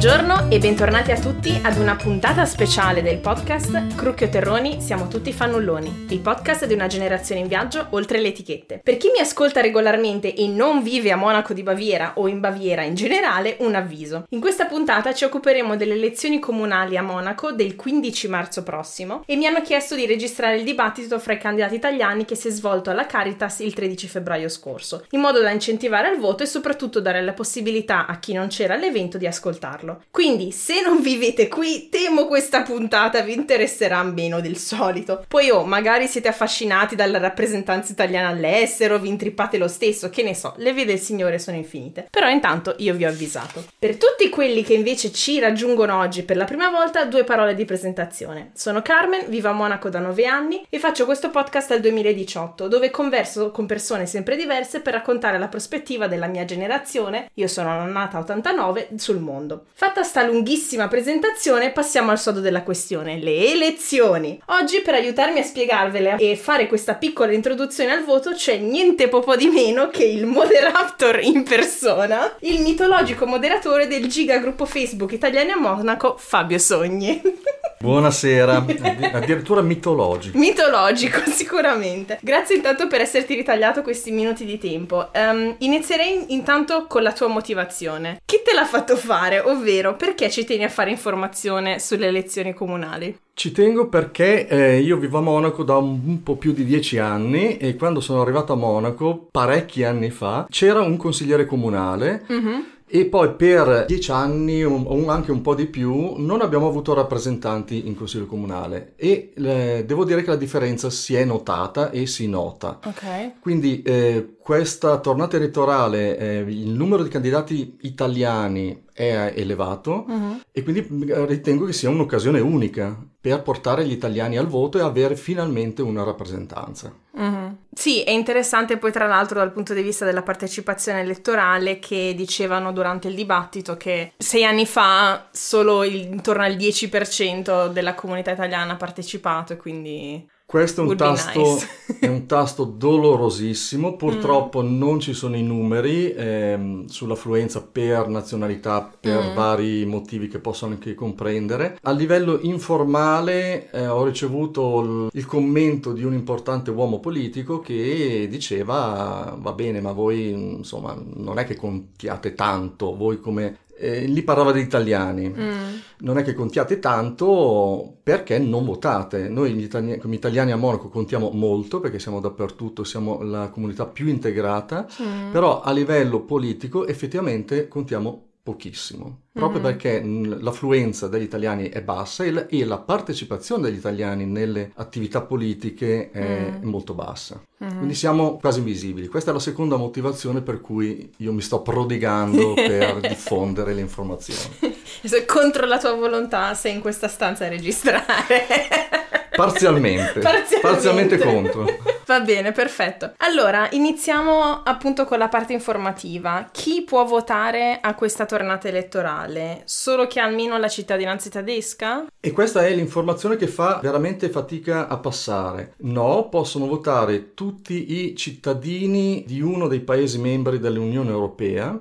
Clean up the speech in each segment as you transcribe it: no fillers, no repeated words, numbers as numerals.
Buongiorno e bentornati a tutti ad una puntata speciale del podcast Crucchio Terroni, siamo tutti fannulloni, il podcast di una generazione in viaggio oltre le etichette. Per chi mi ascolta regolarmente e non vive a Monaco di Baviera o in Baviera in generale, un avviso. In questa puntata ci occuperemo delle elezioni comunali a Monaco del 15 marzo prossimo e mi hanno chiesto di registrare il dibattito fra i candidati italiani che si è svolto alla Caritas il 13 febbraio scorso, in modo da incentivare al voto e soprattutto dare la possibilità a chi non c'era all'evento di ascoltarlo. Quindi, se non vivete qui, temo questa puntata vi interesserà meno del solito. Poi magari siete affascinati dalla rappresentanza italiana all'estero, vi intrippate lo stesso, che ne so, le vie del Signore sono infinite. Però intanto io vi ho avvisato. Per tutti quelli che invece ci raggiungono oggi per la prima volta, due parole di presentazione. Sono Carmen, vivo a Monaco da 9 anni e faccio questo podcast dal 2018, dove converso con persone sempre diverse per raccontare la prospettiva della mia generazione, io sono nata 89, sul mondo. Fatta sta lunghissima presentazione, passiamo al sodo della questione, le elezioni. Oggi, per aiutarmi a spiegarvele e fare questa piccola introduzione al voto, c'è niente po' di meno che il moderator in persona, il mitologico moderatore del gigagruppo Facebook Italiani a Monaco, Fabio Sogni. Buonasera, addirittura mitologico. Mitologico, sicuramente. Grazie intanto per esserti ritagliato questi minuti di tempo. Inizierei intanto con la tua motivazione. Chi te l'ha fatto fare, ovvero perché ci tieni a fare informazione sulle elezioni comunali? Ci tengo perché io vivo a Monaco da un po' più di 10 anni e quando sono arrivato a Monaco, parecchi anni fa, c'era un consigliere comunale. Mm-hmm. E poi per 10 anni o anche un po' di più non abbiamo avuto rappresentanti in consiglio comunale e devo dire che la differenza si è notata e si nota. Okay. Quindi questa tornata elettorale il numero di candidati italiani è elevato. Uh-huh. E quindi ritengo che sia un'occasione unica per portare gli italiani al voto e avere finalmente una rappresentanza. Mm-hmm. Sì, è interessante poi tra l'altro dal punto di vista della partecipazione elettorale che dicevano durante il dibattito che 6 anni fa solo intorno al 10% della comunità italiana ha partecipato e quindi... Questo è un tasto dolorosissimo, purtroppo non ci sono i numeri sull'affluenza per nazionalità, per vari motivi che posso anche comprendere. A livello informale ho ricevuto il commento di un importante uomo politico che diceva va bene ma voi insomma non è che contiate tanto, voi come... lì parlava degli italiani, non è che contiate tanto perché non votate, noi come italiani a Monaco contiamo molto perché siamo dappertutto, siamo la comunità più integrata, però a livello politico effettivamente contiamo pochissimo, proprio perché l'affluenza degli italiani è bassa e la partecipazione degli italiani nelle attività politiche è molto bassa. Quindi siamo quasi invisibili. Questa è la seconda motivazione per cui io mi sto prodigando per diffondere le informazioni. Se contro la tua volontà sei in questa stanza a registrare. Parzialmente contro. Va bene, perfetto. Allora, iniziamo appunto con la parte informativa. Chi può votare a questa tornata elettorale? Solo chi ha almeno la cittadinanza tedesca? E questa è l'informazione che fa veramente fatica a passare. No, possono votare tutti i cittadini di uno dei paesi membri dell'Unione Europea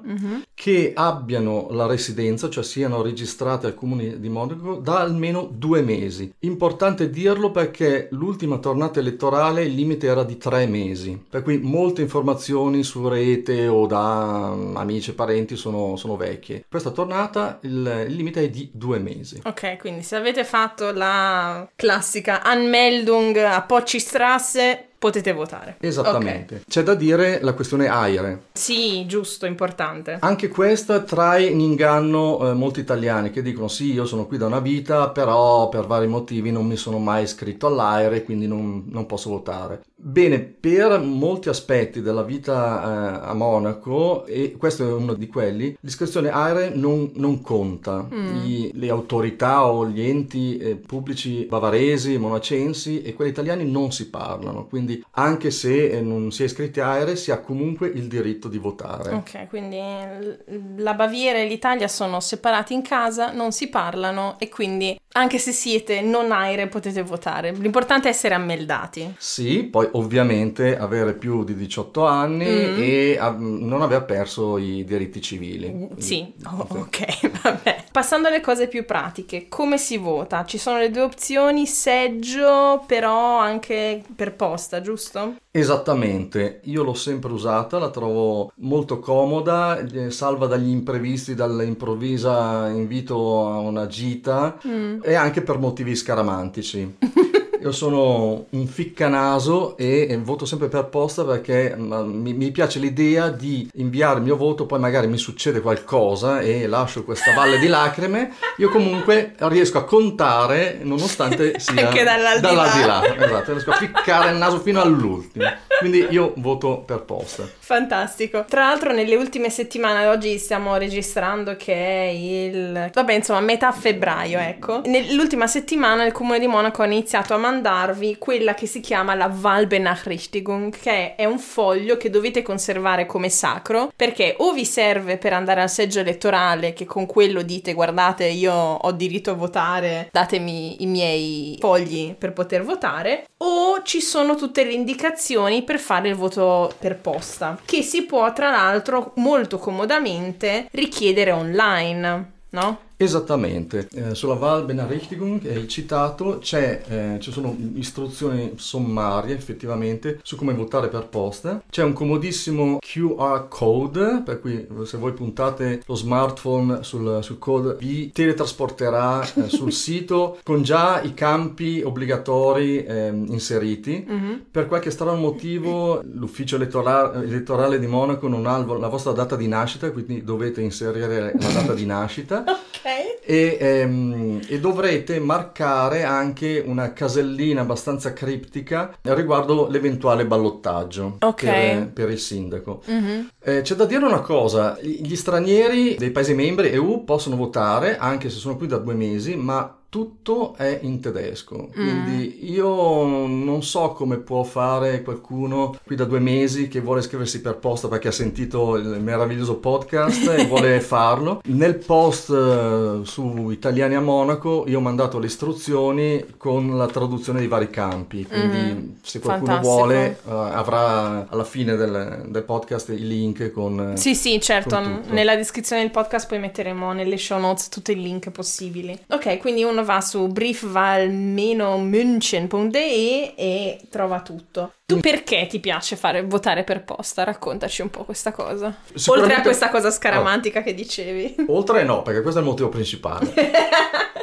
che abbiano la residenza, cioè siano registrati al Comune di Monaco da almeno 2 mesi. Importante dirlo perché l'ultima tornata elettorale il limite era di 3 mesi, per cui molte informazioni su rete o da amici e parenti sono vecchie. Questa tornata il limite è di 2 mesi. Ok, quindi se avete fatto la classica Anmeldung a Poccistrasse potete votare. Esattamente. Okay. C'è da dire la questione aire. Sì, giusto, importante. Anche questa trae in inganno molti italiani che dicono sì, io sono qui da una vita, però per vari motivi non mi sono mai iscritto all'aire, quindi non posso votare. Bene, per molti aspetti della vita a Monaco, e questo è uno di quelli, l'iscrizione aire non conta. Le autorità o gli enti pubblici bavaresi, monacensi e quelli italiani non si parlano, quindi anche se non si è iscritti a aerei si ha comunque il diritto di votare. Ok, quindi la Baviera e l'Italia sono separati in casa, non si parlano e quindi anche se siete non aerei potete votare. L'importante è essere ammeldati. Sì, poi ovviamente avere più di 18 anni e non aver perso i diritti civili. Sì, ok, vabbè. Passando alle cose più pratiche, come si vota? Ci sono le due opzioni, seggio però anche per posta, giusto? Esattamente, io l'ho sempre usata, la trovo molto comoda, salva dagli imprevisti, dall'improvvisa invito a una gita e anche per motivi scaramantici. Io sono un ficcanaso e voto sempre per posta perché mi piace l'idea di inviare il mio voto, poi magari mi succede qualcosa e lascio questa valle di lacrime. Io comunque riesco a contare nonostante sia anche dall'aldilà. Esatto, riesco a ficcare il naso fino all'ultimo. Quindi io voto per posta. Fantastico. Tra l'altro nelle ultime settimane, oggi stiamo registrando che è metà febbraio, ecco. Nell'ultima settimana il Comune di Monaco ha iniziato a mandarvi quella che si chiama la Wahlbenachrichtigung, che è un foglio che dovete conservare come sacro, perché o vi serve per andare al seggio elettorale, che con quello dite guardate io ho diritto a votare, datemi i miei fogli per poter votare, o ci sono tutte le indicazioni per fare il voto per posta, che si può tra l'altro molto comodamente richiedere online, no? Esattamente, sulla Wahlbenachrichtigung che hai citato ci sono istruzioni sommarie effettivamente su come votare per posta, c'è un comodissimo QR code per cui se voi puntate lo smartphone sul code vi teletrasporterà sul sito con già i campi obbligatori inseriti. Mm-hmm. Per qualche strano motivo l'ufficio elettorale di Monaco non ha la vostra data di nascita, quindi dovete inserire la data di nascita. E dovrete marcare anche una casellina abbastanza criptica riguardo l'eventuale ballottaggio per il sindaco. Mm-hmm. C'è da dire una cosa, gli stranieri dei paesi membri EU possono votare anche se sono qui da 2 mesi, ma tutto è in tedesco, quindi io non so come può fare qualcuno qui da 2 mesi che vuole iscriversi per posta perché ha sentito il meraviglioso podcast e vuole farlo. Nel post su Italiani a Monaco io ho mandato le istruzioni con la traduzione dei vari campi, quindi se qualcuno vuole avrà alla fine del podcast i link con sì certo, con nella descrizione del podcast poi metteremo nelle show notes tutti i link possibili. Ok, quindi uno va su briefwahl-münchen.de e trova tutto. Tu perché ti piace votare per posta? Raccontaci un po' questa cosa. Oltre a questa cosa scaramantica che dicevi. Oltre no, perché questo è il motivo principale.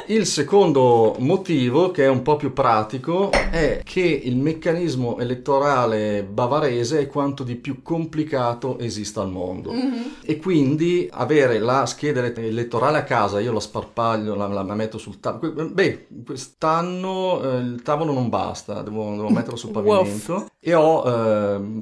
Il secondo motivo, che è un po' più pratico, è che il meccanismo elettorale bavarese è quanto di più complicato esista al mondo. Mm-hmm. E quindi avere la scheda elettorale a casa, io la sparpaglio, la metto sul tavolo. Beh, quest'anno il tavolo non basta, devo metterlo sul pavimento. Wow. E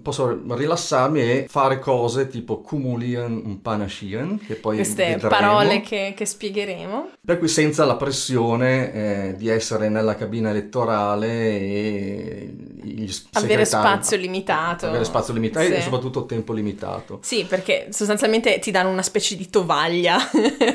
posso rilassarmi e fare cose tipo kumulieren und panaschieren, che poi queste vedremo. Parole che spiegheremo. Per cui senza la pressione di essere nella cabina elettorale e avere spazio limitato. Avere spazio limitato, sì. E soprattutto tempo limitato. Sì, perché sostanzialmente ti danno una specie di tovaglia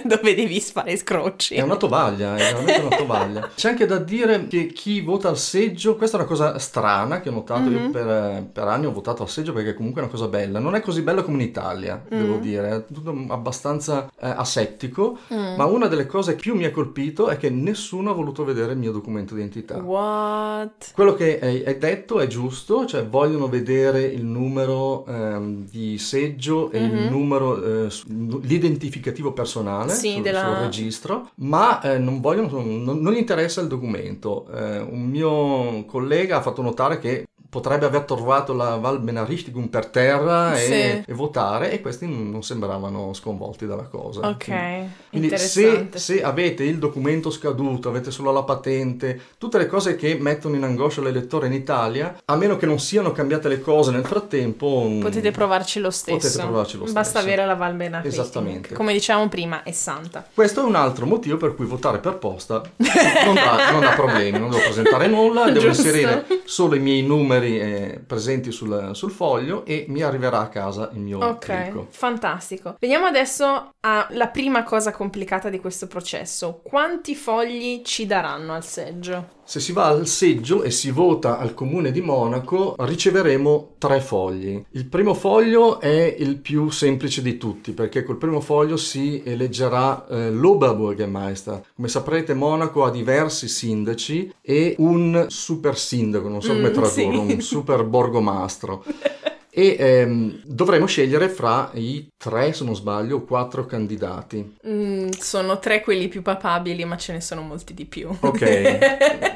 dove devi fare scrocci. È una tovaglia, è veramente una tovaglia. C'è anche da dire che chi vota al seggio, questa è una cosa strana che ho notato. Mm-hmm. Io per anni ho votato al seggio perché comunque è una cosa bella, non è così bella come in Italia, devo dire, è tutto abbastanza asettico, ma una delle cose che più mi ha colpito è che nessuno ha voluto vedere il mio documento d'identità. What? Quello che è detto è giusto, cioè vogliono vedere il numero di seggio e il numero, l'identificativo personale, sì, sul registro, ma non gli interessa il documento. Un mio collega ha fatto notare che potrebbe aver trovato la Wahlbenachrichtigung per terra e votare, e questi non sembravano sconvolti dalla cosa. Ok, quindi se avete il documento scaduto, avete solo la patente, tutte le cose che mettono in angoscia l'elettore in Italia, a meno che non siano cambiate le cose nel frattempo, potete provarci lo stesso. Basta avere la Wahlbenachrichtigung. Esattamente. Come dicevamo prima, è santa. Questo è un altro motivo per cui votare per posta non ha problemi, non devo presentare nulla, devo inserire solo i miei numeri presenti sul foglio e mi arriverà a casa il mio plico. Fantastico. Veniamo adesso alla prima cosa complicata di questo processo. Quanti fogli ci daranno al seggio? Se si va al seggio e si vota al comune di Monaco riceveremo 3 fogli. Il primo foglio è il più semplice di tutti perché col primo foglio si eleggerà l'Oberburgermeister. Come saprete Monaco ha diversi sindaci e un super sindaco, non so come tradurlo, sì. Un super borgomastro. E dovremo scegliere fra i 3, se non sbaglio, o 4 candidati. Sono 3 quelli più papabili, ma ce ne sono molti di più. Ok,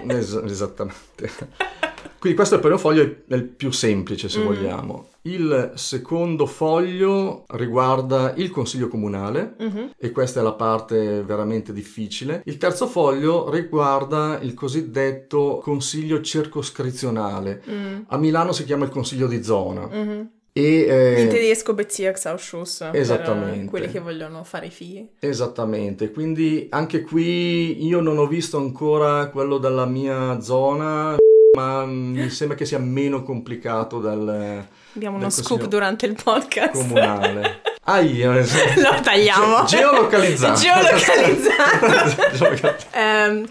esattamente. Quindi questo è il primo foglio, è il più semplice se vogliamo. Il secondo foglio riguarda il consiglio comunale e questa è la parte veramente difficile. Il terzo foglio riguarda il cosiddetto consiglio circoscrizionale. A Milano si chiama il consiglio di zona. In tedesco Bezirksausschuss, esattamente, per quelli che vogliono fare i figli. Esattamente, quindi anche qui io non ho visto ancora quello della mia zona, ma mi sembra che sia meno complicato del... Abbiamo uno scoop durante il podcast. Comunale. Lo tagliamo. Geolocalizzato.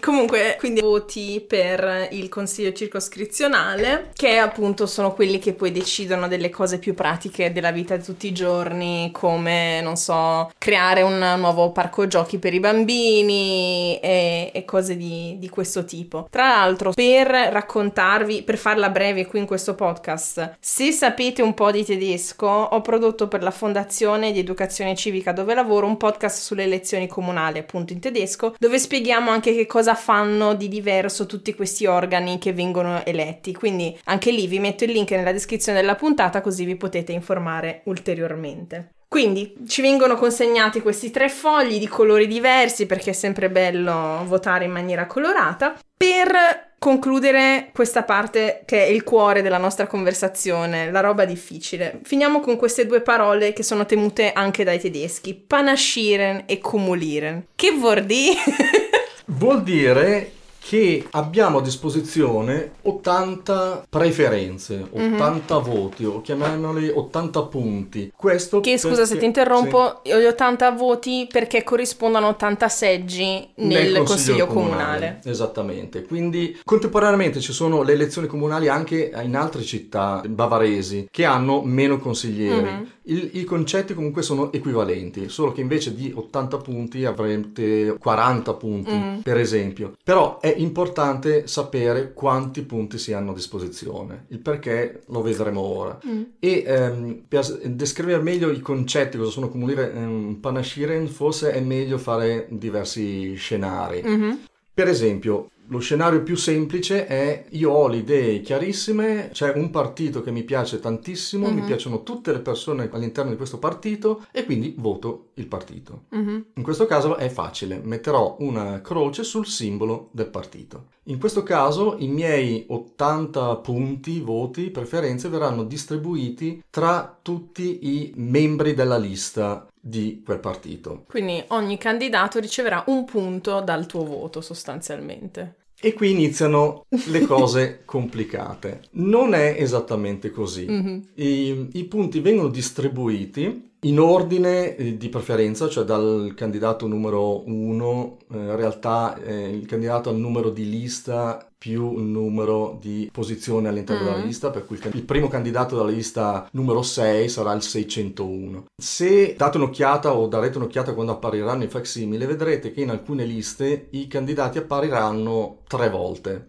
Comunque, quindi voti per il consiglio circoscrizionale, che appunto sono quelli che poi decidono delle cose più pratiche della vita di tutti i giorni, come, non so, creare un nuovo parco giochi per i bambini e cose di questo tipo. Tra l'altro, per raccontarvi, per farla breve qui in questo podcast, se sapete un po' di tedesco, ho prodotto per la fondazione di educazione civica dove lavoro un podcast sulle elezioni comunali, appunto in tedesco, dove spieghiamo anche che cosa fanno di diverso tutti questi organi che vengono eletti, quindi anche lì vi metto il link nella descrizione della puntata così vi potete informare ulteriormente. Quindi ci vengono consegnati questi 3 fogli di colori diversi perché è sempre bello votare in maniera colorata. Per concludere questa parte che è il cuore della nostra conversazione, la roba difficile, finiamo con queste 2 parole che sono temute anche dai tedeschi, panaschieren e kumulieren. Che vuol dire? Vuol dire che abbiamo a disposizione 80 preferenze, 80 voti, o chiamiamoli 80 punti. Questo che, scusa perché, se ti interrompo, sì. Gli 80 voti perché corrispondono 80 seggi nel consiglio comunale. Esattamente, quindi contemporaneamente ci sono le elezioni comunali anche in altre città bavaresi che hanno meno consiglieri. I concetti comunque sono equivalenti, solo che invece di 80 punti avrete 40 punti, per esempio. Però è importante sapere quanti punti si hanno a disposizione, il perché lo vedremo ora. E per descrivere meglio i concetti, cosa sono panaschieren, forse è meglio fare diversi scenari. Per esempio, lo scenario più semplice è: io ho le idee chiarissime, c'è un partito che mi piace tantissimo, mi piacciono tutte le persone all'interno di questo partito e quindi voto il partito. In questo caso è facile, metterò una croce sul simbolo del partito. In questo caso i miei 80 punti, voti, preferenze verranno distribuiti tra tutti i membri della lista di quel partito. Quindi ogni candidato riceverà un punto dal tuo voto sostanzialmente. E qui iniziano le cose complicate. Non è esattamente così. I punti vengono distribuiti in ordine di preferenza, cioè dal candidato numero 1, in realtà il candidato al numero di lista più il numero di posizione all'interno della lista, per cui il primo candidato della lista numero 6 sarà il 601. Se date un'occhiata o darete un'occhiata quando appariranno i facsimile, vedrete che in alcune liste i candidati appariranno 3 volte.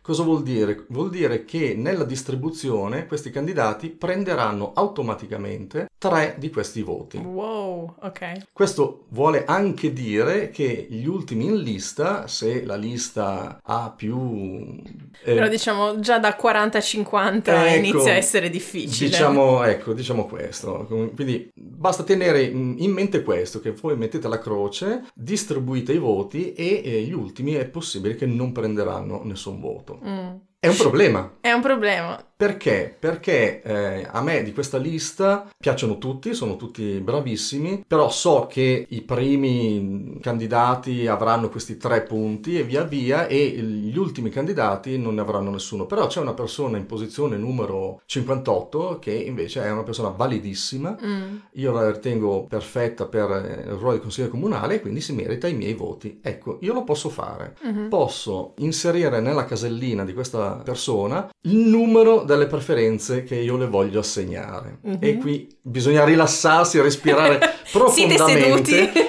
Cosa vuol dire? Vuol dire che nella distribuzione questi candidati prenderanno automaticamente 3 di questi voti. Wow, ok. Questo vuole anche dire che gli ultimi in lista, se la lista ha più... Però diciamo già da 40-50 inizia a essere difficile. Diciamo questo. Quindi basta tenere in mente questo, che voi mettete la croce, distribuite i voti e gli ultimi è possibile che non prenderanno nessun voto. È un problema. È un problema. Perché? Perché a me di questa lista piacciono tutti, sono tutti bravissimi, però so che i primi candidati avranno questi 3 punti e via via, e gli ultimi candidati non ne avranno nessuno. Però c'è una persona in posizione numero 58 che invece è una persona validissima, io la ritengo perfetta per il ruolo di consigliere comunale, quindi si merita i miei voti. Ecco, io lo posso fare. Mm-hmm. Posso inserire nella casellina di questa persona il numero delle preferenze che io le voglio assegnare. Mm-hmm. E qui bisogna rilassarsi, respirare profondamente.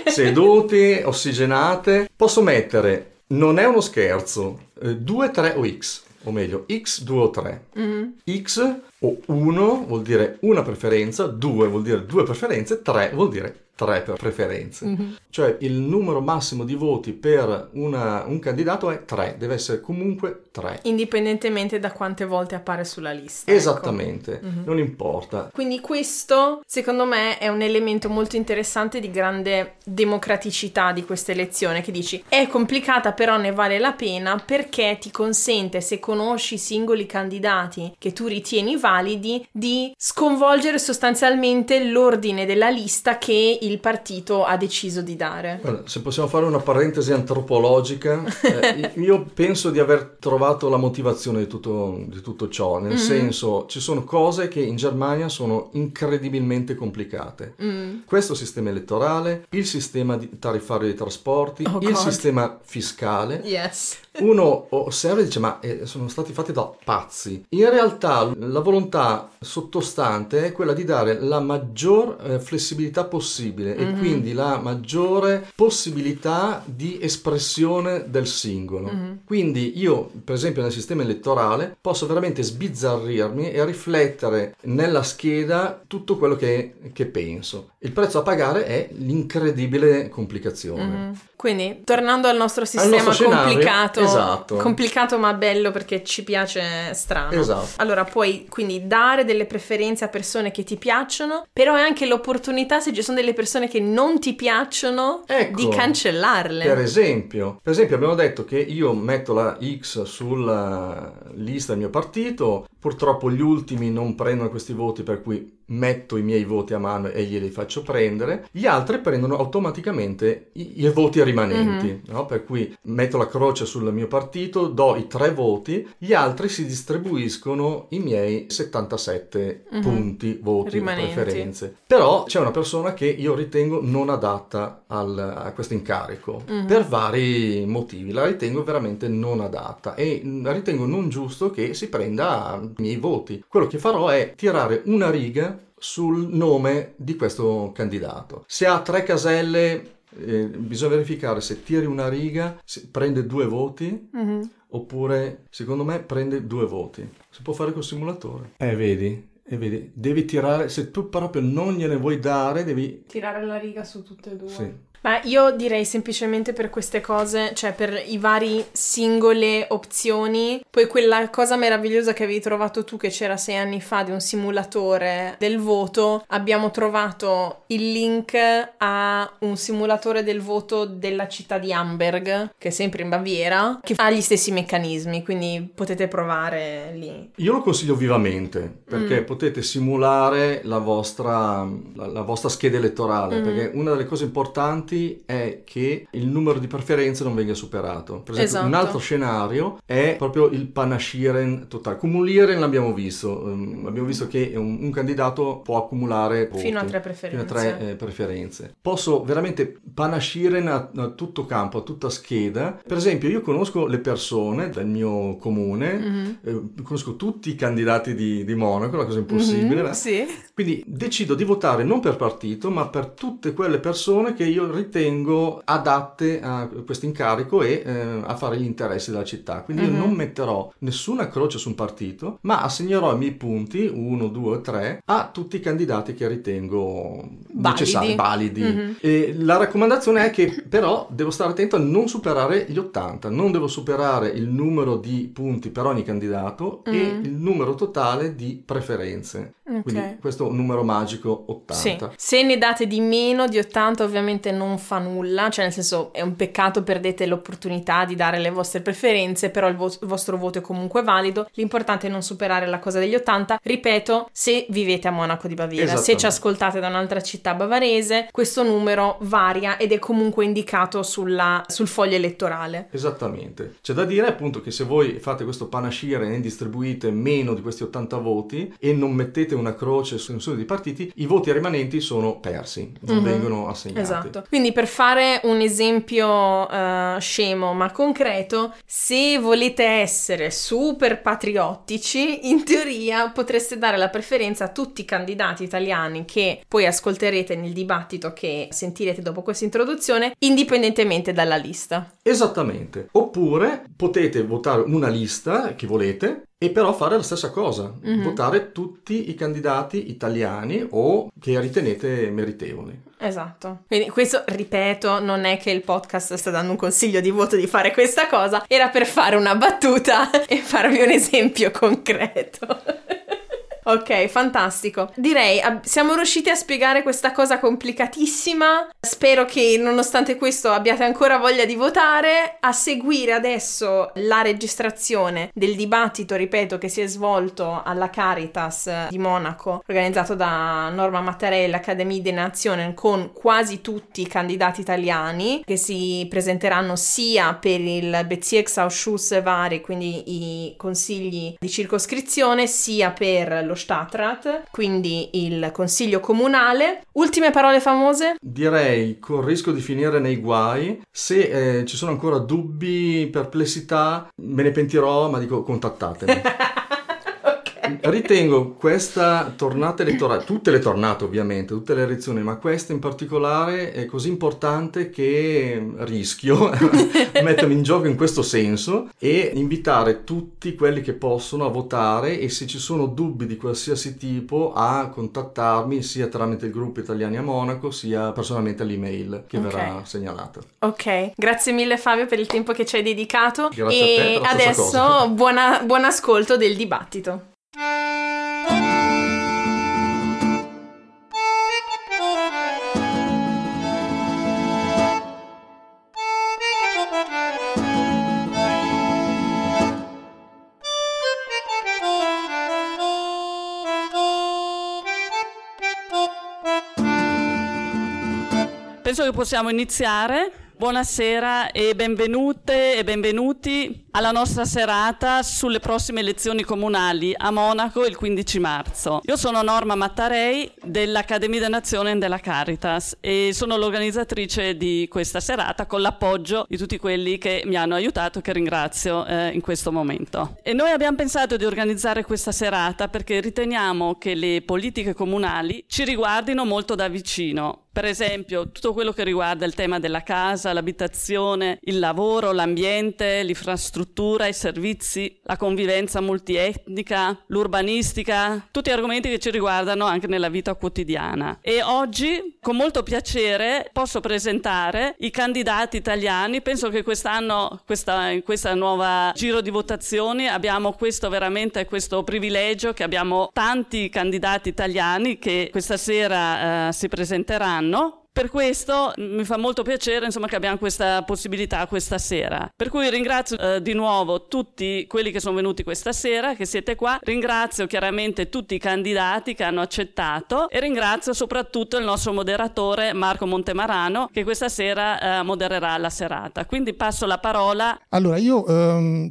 Siete seduti, ossigenate. Posso mettere, non è uno scherzo, 2, 3 o X, o meglio X, 2 o 3. Mm-hmm. X o 1 vuol dire una preferenza, 2 vuol dire 2 preferenze, 3 vuol dire 3 preferenze. Mm-hmm. Cioè il numero massimo di voti per un candidato è 3, deve essere comunque 3. Indipendentemente da quante volte appare sulla lista. Esattamente, ecco. Mm-hmm. Non importa. Quindi questo, secondo me, è un elemento molto interessante di grande democraticità di questa elezione, che dici è complicata però ne vale la pena, perché ti consente, se conosci i singoli candidati che tu ritieni validi, di sconvolgere sostanzialmente l'ordine della lista che il partito ha deciso di dare. Allora, se possiamo fare una parentesi antropologica, io penso di aver trovato la motivazione di tutto ciò, nel senso, ci sono cose che in Germania sono incredibilmente complicate. Questo sistema elettorale, il sistema tariffario dei trasporti, sistema fiscale. Yes. Uno osserva e dice, ma sono stati fatti da pazzi. In realtà la volontà sottostante è quella di dare la maggior flessibilità possibile, mm-hmm, e quindi la maggiore possibilità di espressione del singolo. Mm-hmm. Quindi io, per esempio, nel sistema elettorale posso veramente sbizzarrirmi e riflettere nella scheda tutto quello che penso. Il prezzo a pagare è l'incredibile complicazione. Mm-hmm. Quindi, tornando al nostro sistema, complicato. Esatto. Complicato ma bello, perché ci piace strano. Esatto. Allora puoi quindi dare delle preferenze a persone che ti piacciono, però è anche l'opportunità, se ci sono delle persone che non ti piacciono, ecco, di cancellarle. Per esempio abbiamo detto che io metto la X sulla lista del mio partito, purtroppo gli ultimi non prendono questi voti, per cui metto i miei voti a mano e glieli faccio prendere. Gli altri prendono automaticamente i voti rimanenti, mm-hmm, no? Per cui metto la croce sul mio partito, do i 3 voti, gli altri si distribuiscono i miei 77 mm-hmm punti, voti, preferenze. Però c'è una persona che io ritengo non adatta a questo incarico, mm-hmm, per vari motivi. La ritengo veramente non adatta e la ritengo non giusto che si prenda i miei voti. Quello che farò è tirare una riga sul nome di questo candidato. Se ha 3 caselle, bisogna verificare se tiri una riga, se prende 2 voti, mm-hmm, oppure secondo me prende 2 voti. Si può fare col simulatore. Vedi, devi tirare, se tu proprio non gliene vuoi dare, devi tirare la riga su tutte e 2. Sì. Ma io direi semplicemente per queste cose, cioè per i vari singole opzioni, poi quella cosa meravigliosa che avevi trovato tu, che c'era 6 anni fa, di un simulatore del voto, abbiamo trovato il link a un simulatore del voto della città di Amberg, che è sempre in Baviera, che ha gli stessi meccanismi, quindi potete provare lì. Io lo consiglio vivamente, perché potete simulare la vostra scheda elettorale, perché una delle cose importanti è che il numero di preferenze non venga superato. Per esempio, esatto, un altro scenario è proprio il panaschieren totale. Cumulieren l'abbiamo visto. Abbiamo visto che un candidato può accumulare voti, fino a 3 preferenze. Posso veramente panaschieren a tutto campo, a tutta scheda. Per esempio, io conosco le persone del mio comune, mm-hmm, conosco tutti i candidati di Monaco, la cosa impossibile. Mm-hmm, sì. Quindi decido di votare non per partito, ma per tutte quelle persone che io ritengo adatte a questo incarico e a fare gli interessi della città. Quindi io non metterò nessuna croce su un partito, ma assegnerò i miei punti 1, 2, 3 a tutti i candidati che ritengo necessari, validi. Mm-hmm. E la raccomandazione è che però devo stare attento a non superare gli 80, non devo superare il numero di punti per ogni candidato e il numero totale di preferenze. preferenze, okay. Quindi questo numero magico 80. Sì. Se ne date di meno di 80 ovviamente non fa nulla, cioè nel senso è un peccato, perdete l'opportunità di dare le vostre preferenze, però il vostro voto è comunque valido, l'importante è non superare la cosa degli 80, ripeto, se vivete a Monaco di Baviera, se ci ascoltate da un'altra città bavarese, questo numero varia ed è comunque indicato sul foglio elettorale. Esattamente, c'è da dire appunto che se voi fate questo panasciere e ne distribuite meno di questi 80 voti e non mettete una croce su nessuno dei partiti, i voti rimanenti sono persi, non vengono assegnati. Esatto, quindi per fare un esempio scemo ma concreto, se volete essere super patriottici, in teoria potreste dare la preferenza a tutti i candidati italiani che poi ascolterete nel dibattito che sentirete dopo questa introduzione, indipendentemente dalla lista. Esattamente, oppure potete votare una lista che volete e però fare la stessa cosa, votare tutti i candidati italiani o che ritenete meritevoli. Esatto, quindi questo, ripeto, non è che il podcast sta dando un consiglio di voto di fare questa cosa, era per fare una battuta e farvi un esempio concreto. Ok, fantastico. Direi siamo riusciti a spiegare questa cosa complicatissima. Spero che nonostante questo abbiate ancora voglia di votare. A seguire adesso la registrazione del dibattito, ripeto, che si è svolto alla Caritas di Monaco, organizzato da Norma Mattarella, Académie des Nations, con quasi tutti i candidati italiani che si presenteranno sia per il Bezirksausschuss vari, quindi i consigli di circoscrizione, sia per lo Stadtrat, quindi il consiglio comunale. Ultime parole famose? Direi, con il rischio di finire nei guai, se ci sono ancora dubbi, perplessità, me ne pentirò, ma dico contattatemi. Ritengo questa tornata elettorale, tutte le tornate ovviamente, tutte le elezioni, ma questa in particolare è così importante che rischio mettermi in gioco in questo senso e invitare tutti quelli che possono a votare, e se ci sono dubbi di qualsiasi tipo a contattarmi sia tramite il gruppo Italiani a Monaco sia personalmente all'email che verrà segnalata. Ok, grazie mille Fabio per il tempo che ci hai dedicato. Grazie e a te, adesso buon ascolto del dibattito. Penso che possiamo iniziare. Buonasera e benvenute e benvenuti alla nostra serata sulle prossime elezioni comunali a Monaco il 15 marzo. Io sono Norma Mattarei dell'Académie des Nations della Caritas e sono l'organizzatrice di questa serata con l'appoggio di tutti quelli che mi hanno aiutato e che ringrazio in questo momento. E noi abbiamo pensato di organizzare questa serata perché riteniamo che le politiche comunali ci riguardino molto da vicino. Per esempio, tutto quello che riguarda il tema della casa, l'abitazione, il lavoro, l'ambiente, l'infrastruttura, i servizi, la convivenza multietnica, l'urbanistica, tutti argomenti che ci riguardano anche nella vita quotidiana. E oggi, con molto piacere, posso presentare i candidati italiani. Penso che quest'anno, in questa nuova giro di votazioni, abbiamo questo privilegio che abbiamo tanti candidati italiani che questa sera si presenteranno. Per questo mi fa molto piacere, insomma, che abbiamo questa possibilità questa sera. Per cui ringrazio di nuovo tutti quelli che sono venuti questa sera, che siete qua. Ringrazio chiaramente tutti i candidati che hanno accettato e ringrazio soprattutto il nostro moderatore Marco Montemarano, che questa sera modererà la serata. Quindi passo la parola. Allora, io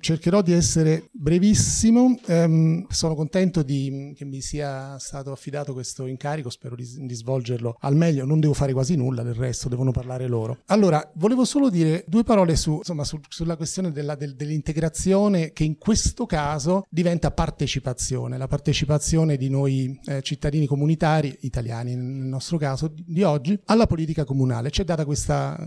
cercherò di essere brevissimo. Sono contento che mi sia stato affidato questo incarico, spero di svolgerlo al meglio. Non devo fare quasi nulla, del resto devono parlare loro. Allora, volevo solo dire due parole sulla questione dell'integrazione, che in questo caso diventa partecipazione, la partecipazione di noi cittadini comunitari, italiani nel nostro caso di oggi, alla politica comunale. C'è data questa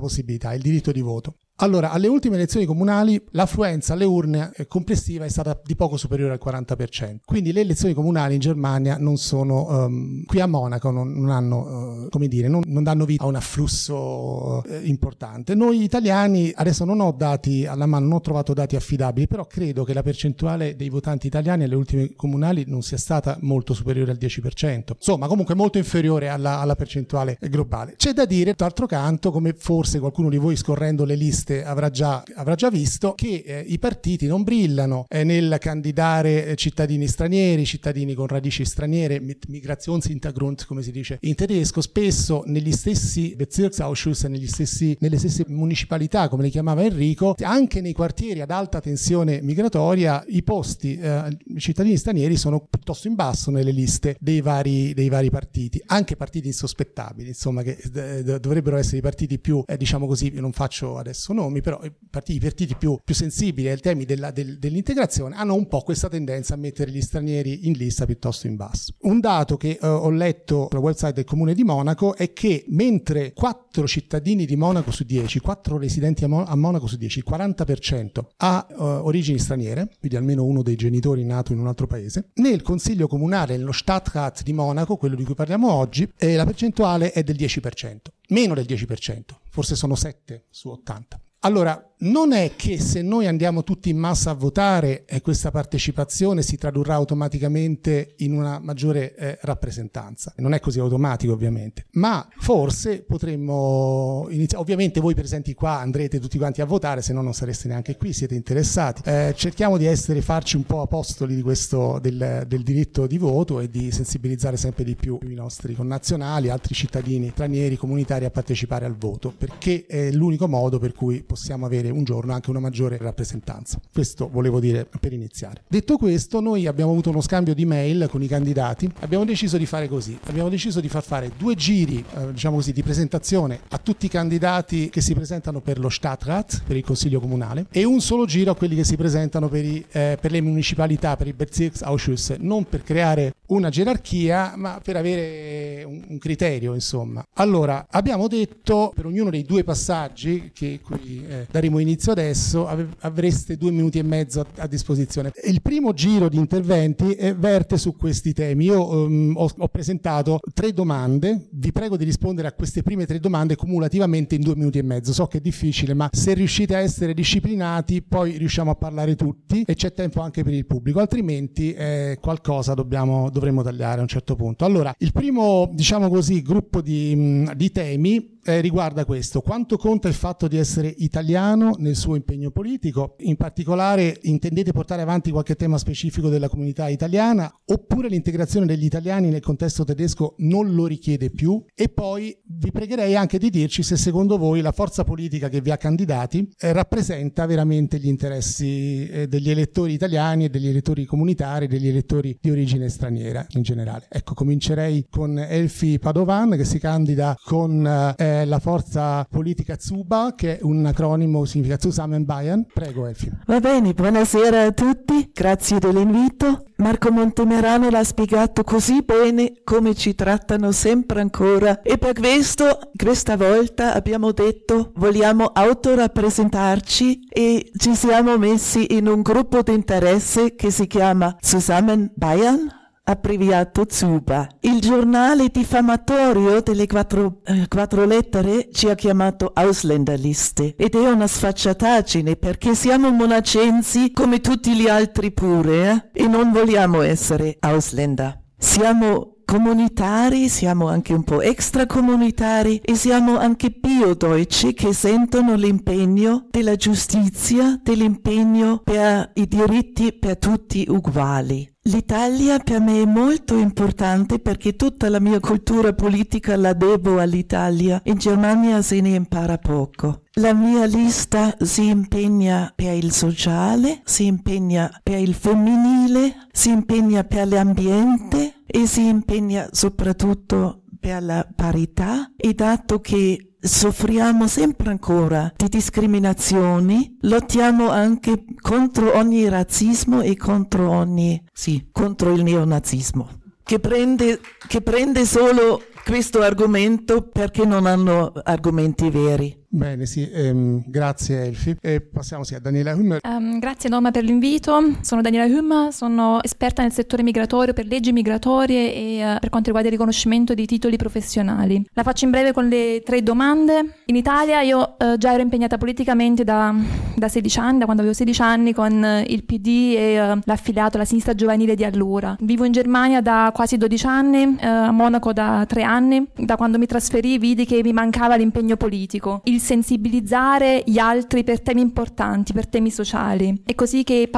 possibilità, il diritto di voto. Allora, alle ultime elezioni comunali l'affluenza alle urne complessiva è stata di poco superiore al 40%, quindi le elezioni comunali in Germania non sono, qui a Monaco non hanno, come dire, non danno vita a un afflusso importante. Noi italiani, adesso non ho dati alla mano, non ho trovato dati affidabili, però credo che la percentuale dei votanti italiani alle ultime comunali non sia stata molto superiore al 10%, insomma comunque molto inferiore alla percentuale globale. C'è da dire, d'altro canto, come forse qualcuno di voi scorrendo le liste avrà già visto, che i partiti non brillano nel candidare cittadini stranieri, cittadini con radici straniere, Migrationshintergrund come si dice in tedesco, spesso negli stessi Bezirksausschuss, nelle stesse municipalità, come le chiamava Enrico, anche nei quartieri ad alta tensione migratoria i posti cittadini stranieri sono piuttosto in basso nelle liste dei vari partiti, anche partiti insospettabili, insomma, che dovrebbero essere i partiti più, diciamo così, non faccio adesso nomi, però i partiti più sensibili ai temi dell'integrazione hanno un po' questa tendenza a mettere gli stranieri in lista piuttosto in basso. Un dato che ho letto sulla website del Comune di Monaco è che mentre 4 cittadini di Monaco su 10, 4 residenti a Monaco su 10, il 40% ha origini straniere, quindi almeno uno dei genitori nato in un altro paese, nel Consiglio Comunale, nello Stadtrat di Monaco, quello di cui parliamo oggi, la percentuale è del 10%, meno del 10%, forse sono 7 su 80. Allora, non è che se noi andiamo tutti in massa a votare questa partecipazione si tradurrà automaticamente in una maggiore rappresentanza. Non è così automatico, ovviamente, ma forse potremmo iniziare. Ovviamente voi presenti qua andrete tutti quanti a votare, se no non sareste neanche qui, siete interessati. Cerchiamo di farci un po' apostoli di questo, del diritto di voto, e di sensibilizzare sempre di più i nostri connazionali, altri cittadini stranieri, comunitari, a partecipare al voto, perché è l'unico modo per cui possiamo avere un giorno anche una maggiore rappresentanza. Questo volevo dire per iniziare. Detto questo, noi abbiamo avuto uno scambio di mail con i candidati. Abbiamo deciso di fare così. Abbiamo deciso di far fare 2 giri, diciamo così, di presentazione a tutti i candidati che si presentano per lo Stadtrat, per il Consiglio Comunale, e un solo giro a quelli che si presentano per le municipalità, per i Bezirksausschuss, non per creare una gerarchia, ma per avere un criterio, insomma. Allora, abbiamo detto per ognuno dei 2 passaggi che qui daremo inizio adesso, avreste 2 minuti e mezzo a disposizione. Il primo giro di interventi verte su questi temi. Io ho presentato 3 domande, vi prego di rispondere a queste prime 3 domande cumulativamente in 2 minuti e mezzo. So che è difficile, ma se riuscite a essere disciplinati poi riusciamo a parlare tutti e c'è tempo anche per il pubblico, altrimenti qualcosa dovremmo tagliare a un certo punto. Allora, il primo, diciamo così, gruppo di temi riguarda questo: quanto conta il fatto di essere italiano nel suo impegno politico? In particolare, intendete portare avanti qualche tema specifico della comunità italiana, oppure l'integrazione degli italiani nel contesto tedesco non lo richiede più? E poi vi pregherei anche di dirci se secondo voi la forza politica che vi ha candidati rappresenta veramente gli interessi degli elettori italiani e degli elettori comunitari, degli elettori di origine straniera in generale. Ecco, comincerei con Elfi Padovan, che si candida con la forza politica Zuba, che è un acronimo, significa Zusammen Bayern. Prego, Elfi. Va bene, buonasera a tutti, grazie dell'invito. Marco Montemarano l'ha spiegato così bene come ci trattano sempre ancora, e per questo questa volta abbiamo detto vogliamo autorappresentarci, e ci siamo messi in un gruppo di interesse che si chiama Zusammen Bayern, abbreviato Zuba. Il giornale diffamatorio delle quattro lettere ci ha chiamato Ausländerliste, ed è una sfacciataggine, perché siamo monacensi come tutti gli altri pure, e non vogliamo essere Ausländer. Siamo comunitari, siamo anche un po' extracomunitari, e siamo anche biodeutsch che sentono l'impegno della giustizia, dell'impegno per i diritti per tutti uguali. L'Italia per me è molto importante, perché tutta la mia cultura politica la devo all'Italia. In Germania se ne impara poco. La mia lista si impegna per il sociale, si impegna per il femminile, si impegna per l'ambiente e si impegna soprattutto per la parità, e dato che soffriamo sempre ancora di discriminazioni, lottiamo anche contro ogni razzismo e contro il neonazismo, che prende solo questo argomento perché non hanno argomenti veri. Bene, sì, grazie Elfi. E passiamo a Daniela Hümmer. Grazie Norma per l'invito. Sono Daniela Hümmer, sono esperta nel settore migratorio per leggi migratorie e per quanto riguarda il riconoscimento dei titoli professionali. La faccio in breve con le tre domande. In Italia io già ero impegnata politicamente da 16 anni, da quando avevo 16 anni con il PD e l'affiliato alla sinistra giovanile di allora. Vivo in Germania da quasi 12 anni, a Monaco da 3 anni. Da quando mi trasferì vidi che mi mancava l'impegno politico, il sensibilizzare gli altri per temi importanti, per temi sociali. È così che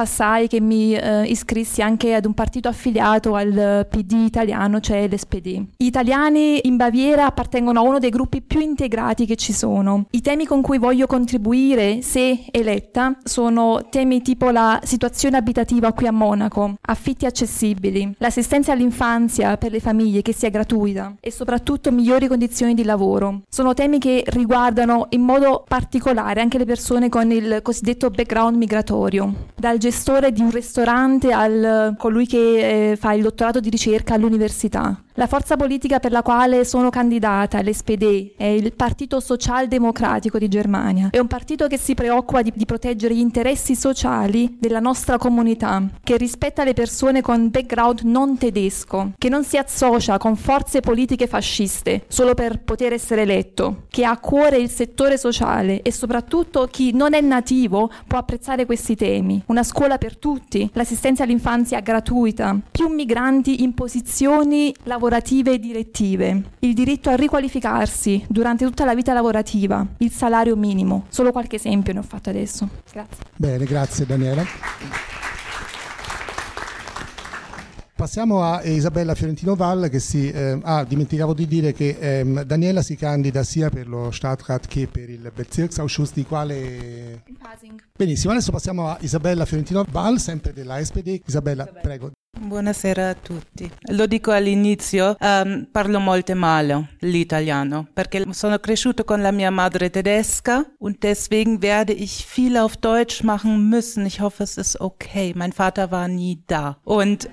mi iscrissi anche ad un partito affiliato al PD italiano, cioè l'SPD. Gli italiani in Baviera appartengono a uno dei gruppi più integrati che ci sono. I temi con cui voglio contribuire, se eletta, sono temi tipo la situazione abitativa qui a Monaco, affitti accessibili, l'assistenza all'infanzia per le famiglie che sia gratuita e soprattutto migliori condizioni di lavoro. Sono temi che riguardano in modo particolare anche le persone con il cosiddetto background migratorio, dal gestore di un ristorante al colui che fa il dottorato di ricerca all'università. La forza politica per la quale sono candidata, l'SPD, è il Partito Socialdemocratico di Germania. È un partito che si preoccupa di proteggere gli interessi sociali della nostra comunità, che rispetta le persone con background non tedesco, che non si associa con forze politiche fasciste solo per poter essere eletto, che ha a cuore il settore sociale e soprattutto chi non è nativo può apprezzare questi temi. Una scuola per tutti, l'assistenza all'infanzia gratuita, più migranti in posizioni lavorative e direttive, il diritto a riqualificarsi durante tutta la vita lavorativa, il salario minimo. Solo qualche esempio ne ho fatto adesso. Grazie. Bene, grazie Daniela. Passiamo a Isabella Fiorentino Wall che dimenticavo di dire che Daniela si candida sia per lo Stadtrat che per il Bezirksausschuss di quale... Benissimo, adesso passiamo a Isabella Fiorentino Wall, sempre della SPD. Isabella, prego. Buonasera a tutti. Lo dico all'inizio, parlo molto male l'italiano, perché sono cresciuto con la mia madre tedesca und deswegen werde ich viel auf Deutsch machen müssen. Ich hoffe, es ist okay. Mein Vater war nie da. Und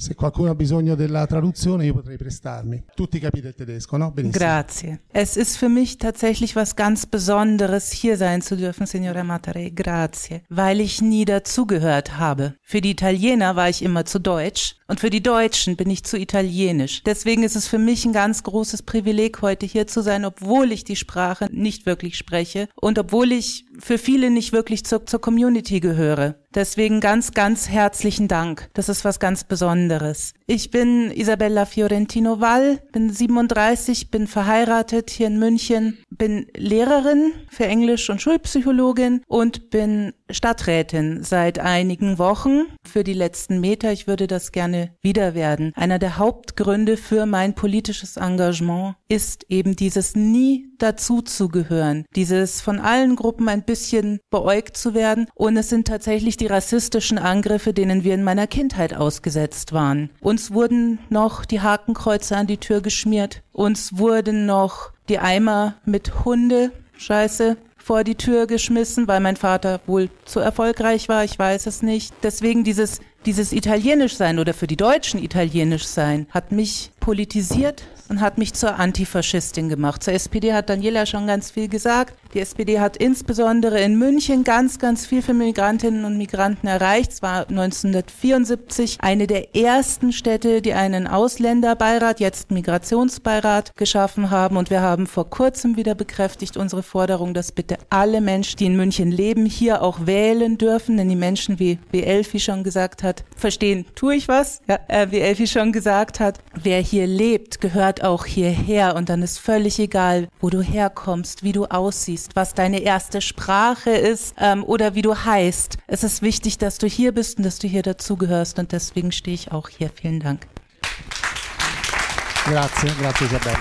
se qualcuno ha bisogno della traduzione io potrei prestarmi. Tutti capite il tedesco, no? Benissimo. Grazie. Es ist für mich tatsächlich was ganz Besonderes, hier sein zu dürfen, Signora Mattarella. Grazie. Weil ich nie dazugehört habe. Für die Italiener war ich immer zu deutsch und für die Deutschen bin ich zu italienisch. Deswegen ist es für mich ein ganz großes Privileg, heute hier zu sein, obwohl ich die Sprache nicht wirklich spreche und obwohl ich für viele nicht wirklich zur Community gehöre. Deswegen ganz, ganz herzlichen Dank. Das ist was ganz Besonderes. Ich bin Isabella Fiorentino Wall, bin 37, bin verheiratet hier in München, bin Lehrerin für Englisch und Schulpsychologin und bin Stadträtin seit einigen Wochen für die letzten Meter. Ich würde das gerne wieder werden. Einer der Hauptgründe für mein politisches Engagement ist eben dieses nie dazuzugehören, dieses von allen Gruppen ein bisschen beäugt zu werden. Und es sind tatsächlich die rassistischen Angriffe, denen wir in meiner Kindheit ausgesetzt waren. Uns wurden noch die Hakenkreuze an die Tür geschmiert. Uns wurden noch die Eimer mit Hundescheiße vor die Tür geschmissen, weil mein Vater wohl zu erfolgreich war, ich weiß es nicht. Deswegen dieses italienisch sein oder für die Deutschen italienisch sein hat mich politisiert und hat mich zur Antifaschistin gemacht. Zur SPD hat Daniela schon ganz viel gesagt. Die SPD hat insbesondere in München ganz, ganz viel für Migrantinnen und Migranten erreicht. Es war 1974 eine der ersten Städte, die einen Ausländerbeirat, jetzt Migrationsbeirat, geschaffen haben. Und wir haben vor kurzem wieder bekräftigt unsere Forderung, dass bitte alle Menschen, die in München leben, hier auch wählen dürfen. Denn die Menschen, wie Elfi schon gesagt hat, verstehen, tue ich was? Ja, wie Elfi schon gesagt hat, wer hier lebt, gehört auch hierher. Und dann ist völlig egal, wo du herkommst, wie du aussiehst, was deine erste Sprache ist oder wie du heißt. Es ist wichtig, dass du hier bist und dass du hier dazugehörst und deswegen stehe ich auch hier. Vielen Dank. Grazie Isabella.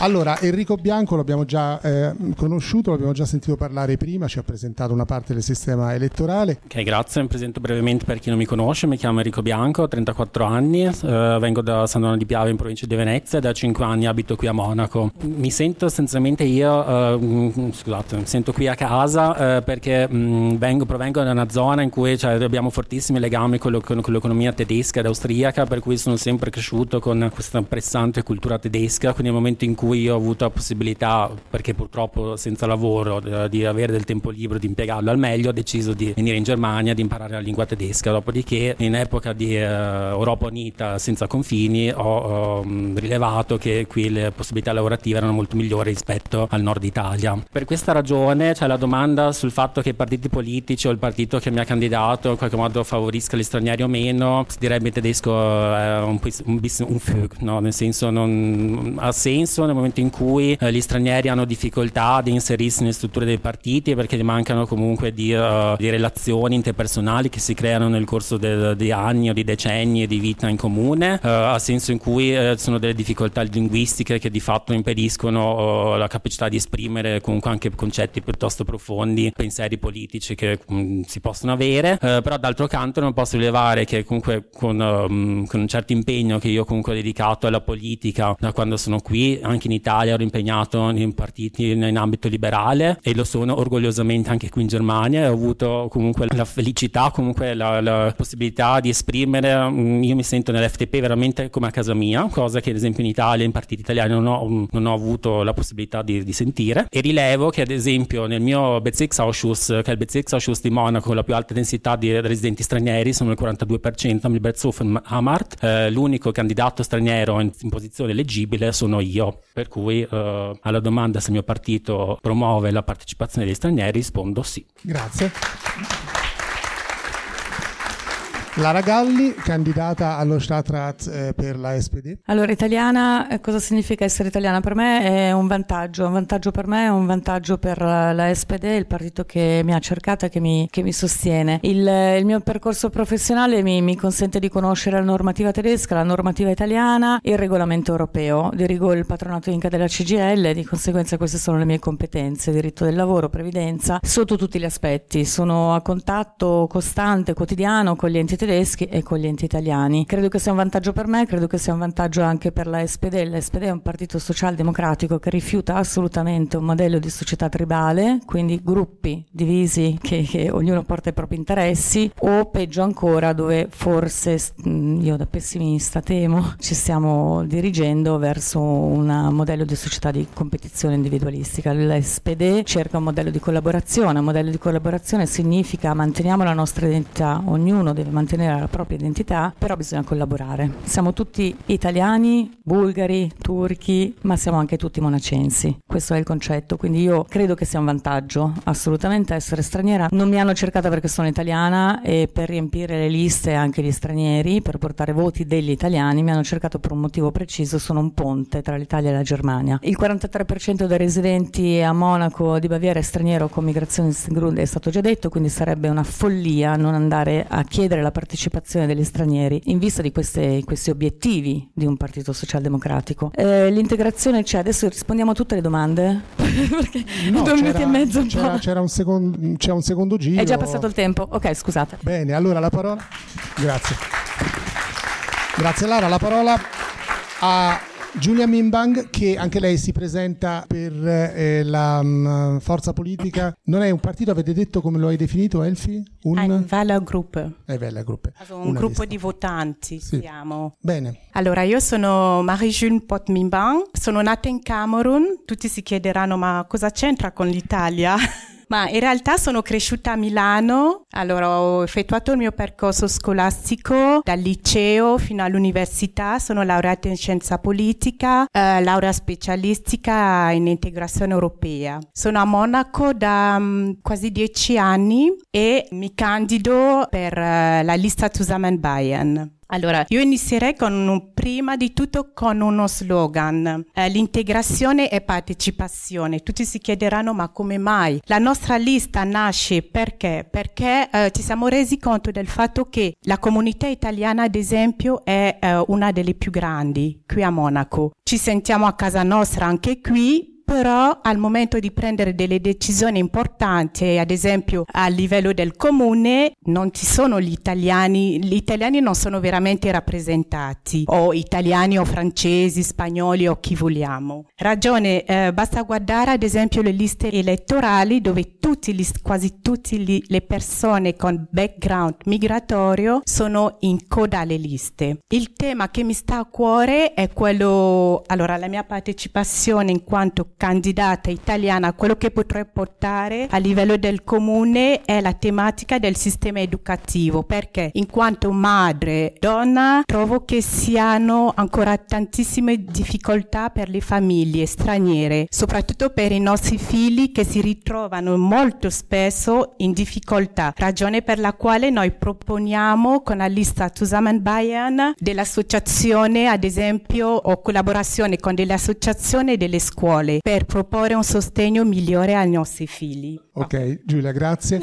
Allora, Enrico Bianco l'abbiamo già conosciuto, l'abbiamo già sentito parlare prima, ci ha presentato una parte del sistema elettorale. Ok, grazie, mi presento brevemente per chi non mi conosce, mi chiamo Enrico Bianco, ho 34 anni, vengo da San Donà di Piave in provincia di Venezia e da 5 anni abito qui a Monaco. Mi sento essenzialmente mi sento qui a casa perché provengo da una zona in cui abbiamo fortissimi legami con l'economia tedesca ed austriaca, per cui sono sempre cresciuto con questa pressante cultura tedesca, quindi nel momento in cui cui ho avuto la possibilità, perché purtroppo senza lavoro, di avere del tempo libero, di impiegarlo al meglio, ho deciso di venire in Germania, di imparare la lingua tedesca. Dopodiché, in epoca di Europa Unita senza confini, ho rilevato che qui le possibilità lavorative erano molto migliori rispetto al nord Italia. Per questa ragione c'è la domanda sul fatto che i partiti politici o il partito che mi ha candidato in qualche modo favorisca gli stranieri o meno. Si direbbe in tedesco un Füg, no? Nel senso, non ha senso nel momento in cui gli stranieri hanno difficoltà di inserirsi nelle strutture dei partiti, perché mancano comunque di relazioni interpersonali che si creano nel corso di anni o di decenni di vita in comune, a senso in cui sono delle difficoltà linguistiche che di fatto impediscono la capacità di esprimere comunque anche concetti piuttosto profondi, pensieri politici che si possono avere, però d'altro canto non posso rilevare che comunque con un certo impegno che io comunque ho dedicato alla politica da quando sono qui, anche in Italia ero impegnato in partiti in ambito liberale e lo sono orgogliosamente anche qui in Germania, e ho avuto comunque la felicità, comunque la possibilità di esprimere, io mi sento nell'FDP veramente come a casa mia, cosa che ad esempio in Italia, in partiti italiani non ho avuto la possibilità di sentire. E rilevo che ad esempio nel mio Bezirksausschuss, che è il Bezirksausschuss di Monaco, la più alta densità di residenti stranieri, sono il 42%, am Libertshofen Hamart, l'unico candidato straniero in posizione eleggibile sono io, per cui alla domanda se il mio partito promuove la partecipazione degli stranieri rispondo sì. Grazie. Lara Galli, candidata allo Stadtrat per la SPD. Allora, italiana, cosa significa essere italiana? Per me è un vantaggio per me, è un vantaggio per la SPD, il partito che mi ha cercata e che mi sostiene. Il mio percorso professionale mi consente di conoscere la normativa tedesca, la normativa italiana e il regolamento europeo. Dirigo il patronato Inca della CGIL e di conseguenza queste sono le mie competenze, diritto del lavoro, previdenza, sotto tutti gli aspetti. Sono a contatto costante, quotidiano con gli enti tedeschi e con gli enti italiani. Credo che sia un vantaggio per me, credo che sia un vantaggio anche per la SPD. La SPD è un partito socialdemocratico che rifiuta assolutamente un modello di società tribale, quindi gruppi divisi che ognuno porta i propri interessi, o peggio ancora dove forse, io da pessimista temo, ci stiamo dirigendo verso un modello di società di competizione individualistica. La SPD cerca un modello di collaborazione, significa manteniamo la nostra identità, ognuno deve mantenere la propria identità, però bisogna collaborare. Siamo tutti italiani, bulgari, turchi, ma siamo anche tutti monacensi. Questo è il concetto, quindi io credo che sia un vantaggio assolutamente essere straniera. Non mi hanno cercata perché sono italiana e per riempire le liste anche gli stranieri, per portare voti degli italiani, mi hanno cercato per un motivo preciso, sono un ponte tra l'Italia e la Germania. Il 43% dei residenti a Monaco di Baviera è straniero con Migrationsbeirat, è stato già detto, quindi sarebbe una follia non andare a chiedere la partecipazione degli stranieri in vista di questi obiettivi di un partito socialdemocratico. L'integrazione c'è, adesso rispondiamo a tutte le domande perché no, 2 minuti e mezzo c'è un secondo giro. È già passato il tempo, ok, scusate. Bene, allora la parola. Grazie Lara, la parola a Giulia Mimbang, che anche lei si presenta per la forza politica. Non è un partito, avete detto, come lo hai definito, Elfi? Un Wählergruppe. Un gruppo lista di votanti, sì. Siamo. Bene. Allora, io sono Marie-Julie Pot Mimbang, sono nata in Camerun. Tutti si chiederanno, ma cosa c'entra con l'Italia? Ma in realtà sono cresciuta a Milano, allora ho effettuato il mio percorso scolastico dal liceo fino all'università, sono laureata in scienza politica, laurea specialistica in integrazione europea. Sono a Monaco da quasi 10 anni e mi candido per la lista Zusammen Bayern. Allora, io inizierei prima di tutto con uno slogan, l'integrazione e partecipazione. Tutti si chiederanno, ma come mai? La nostra lista nasce perché? Perché ci siamo resi conto del fatto che la comunità italiana, ad esempio, è una delle più grandi qui a Monaco. Ci sentiamo a casa nostra anche qui. però al momento di prendere delle decisioni importanti, ad esempio a livello del comune, non ci sono gli italiani non sono veramente rappresentati, o italiani o francesi, spagnoli o chi vogliamo. Ragione, basta guardare ad esempio le liste elettorali dove quasi tutte le persone con background migratorio sono in coda alle liste. Il tema che mi sta a cuore è quello, allora la mia partecipazione in quanto candidata italiana, quello che potrei portare a livello del comune è la tematica del sistema educativo, perché in quanto madre, donna, trovo che siano ancora tantissime difficoltà per le famiglie straniere, soprattutto per i nostri figli che si ritrovano molto spesso in difficoltà, ragione per la quale noi proponiamo con la lista Zusammen Bayern dell'associazione, ad esempio, o collaborazione con delle associazioni e delle scuole per proporre un sostegno migliore ai nostri figli. Ok, Giulia, grazie.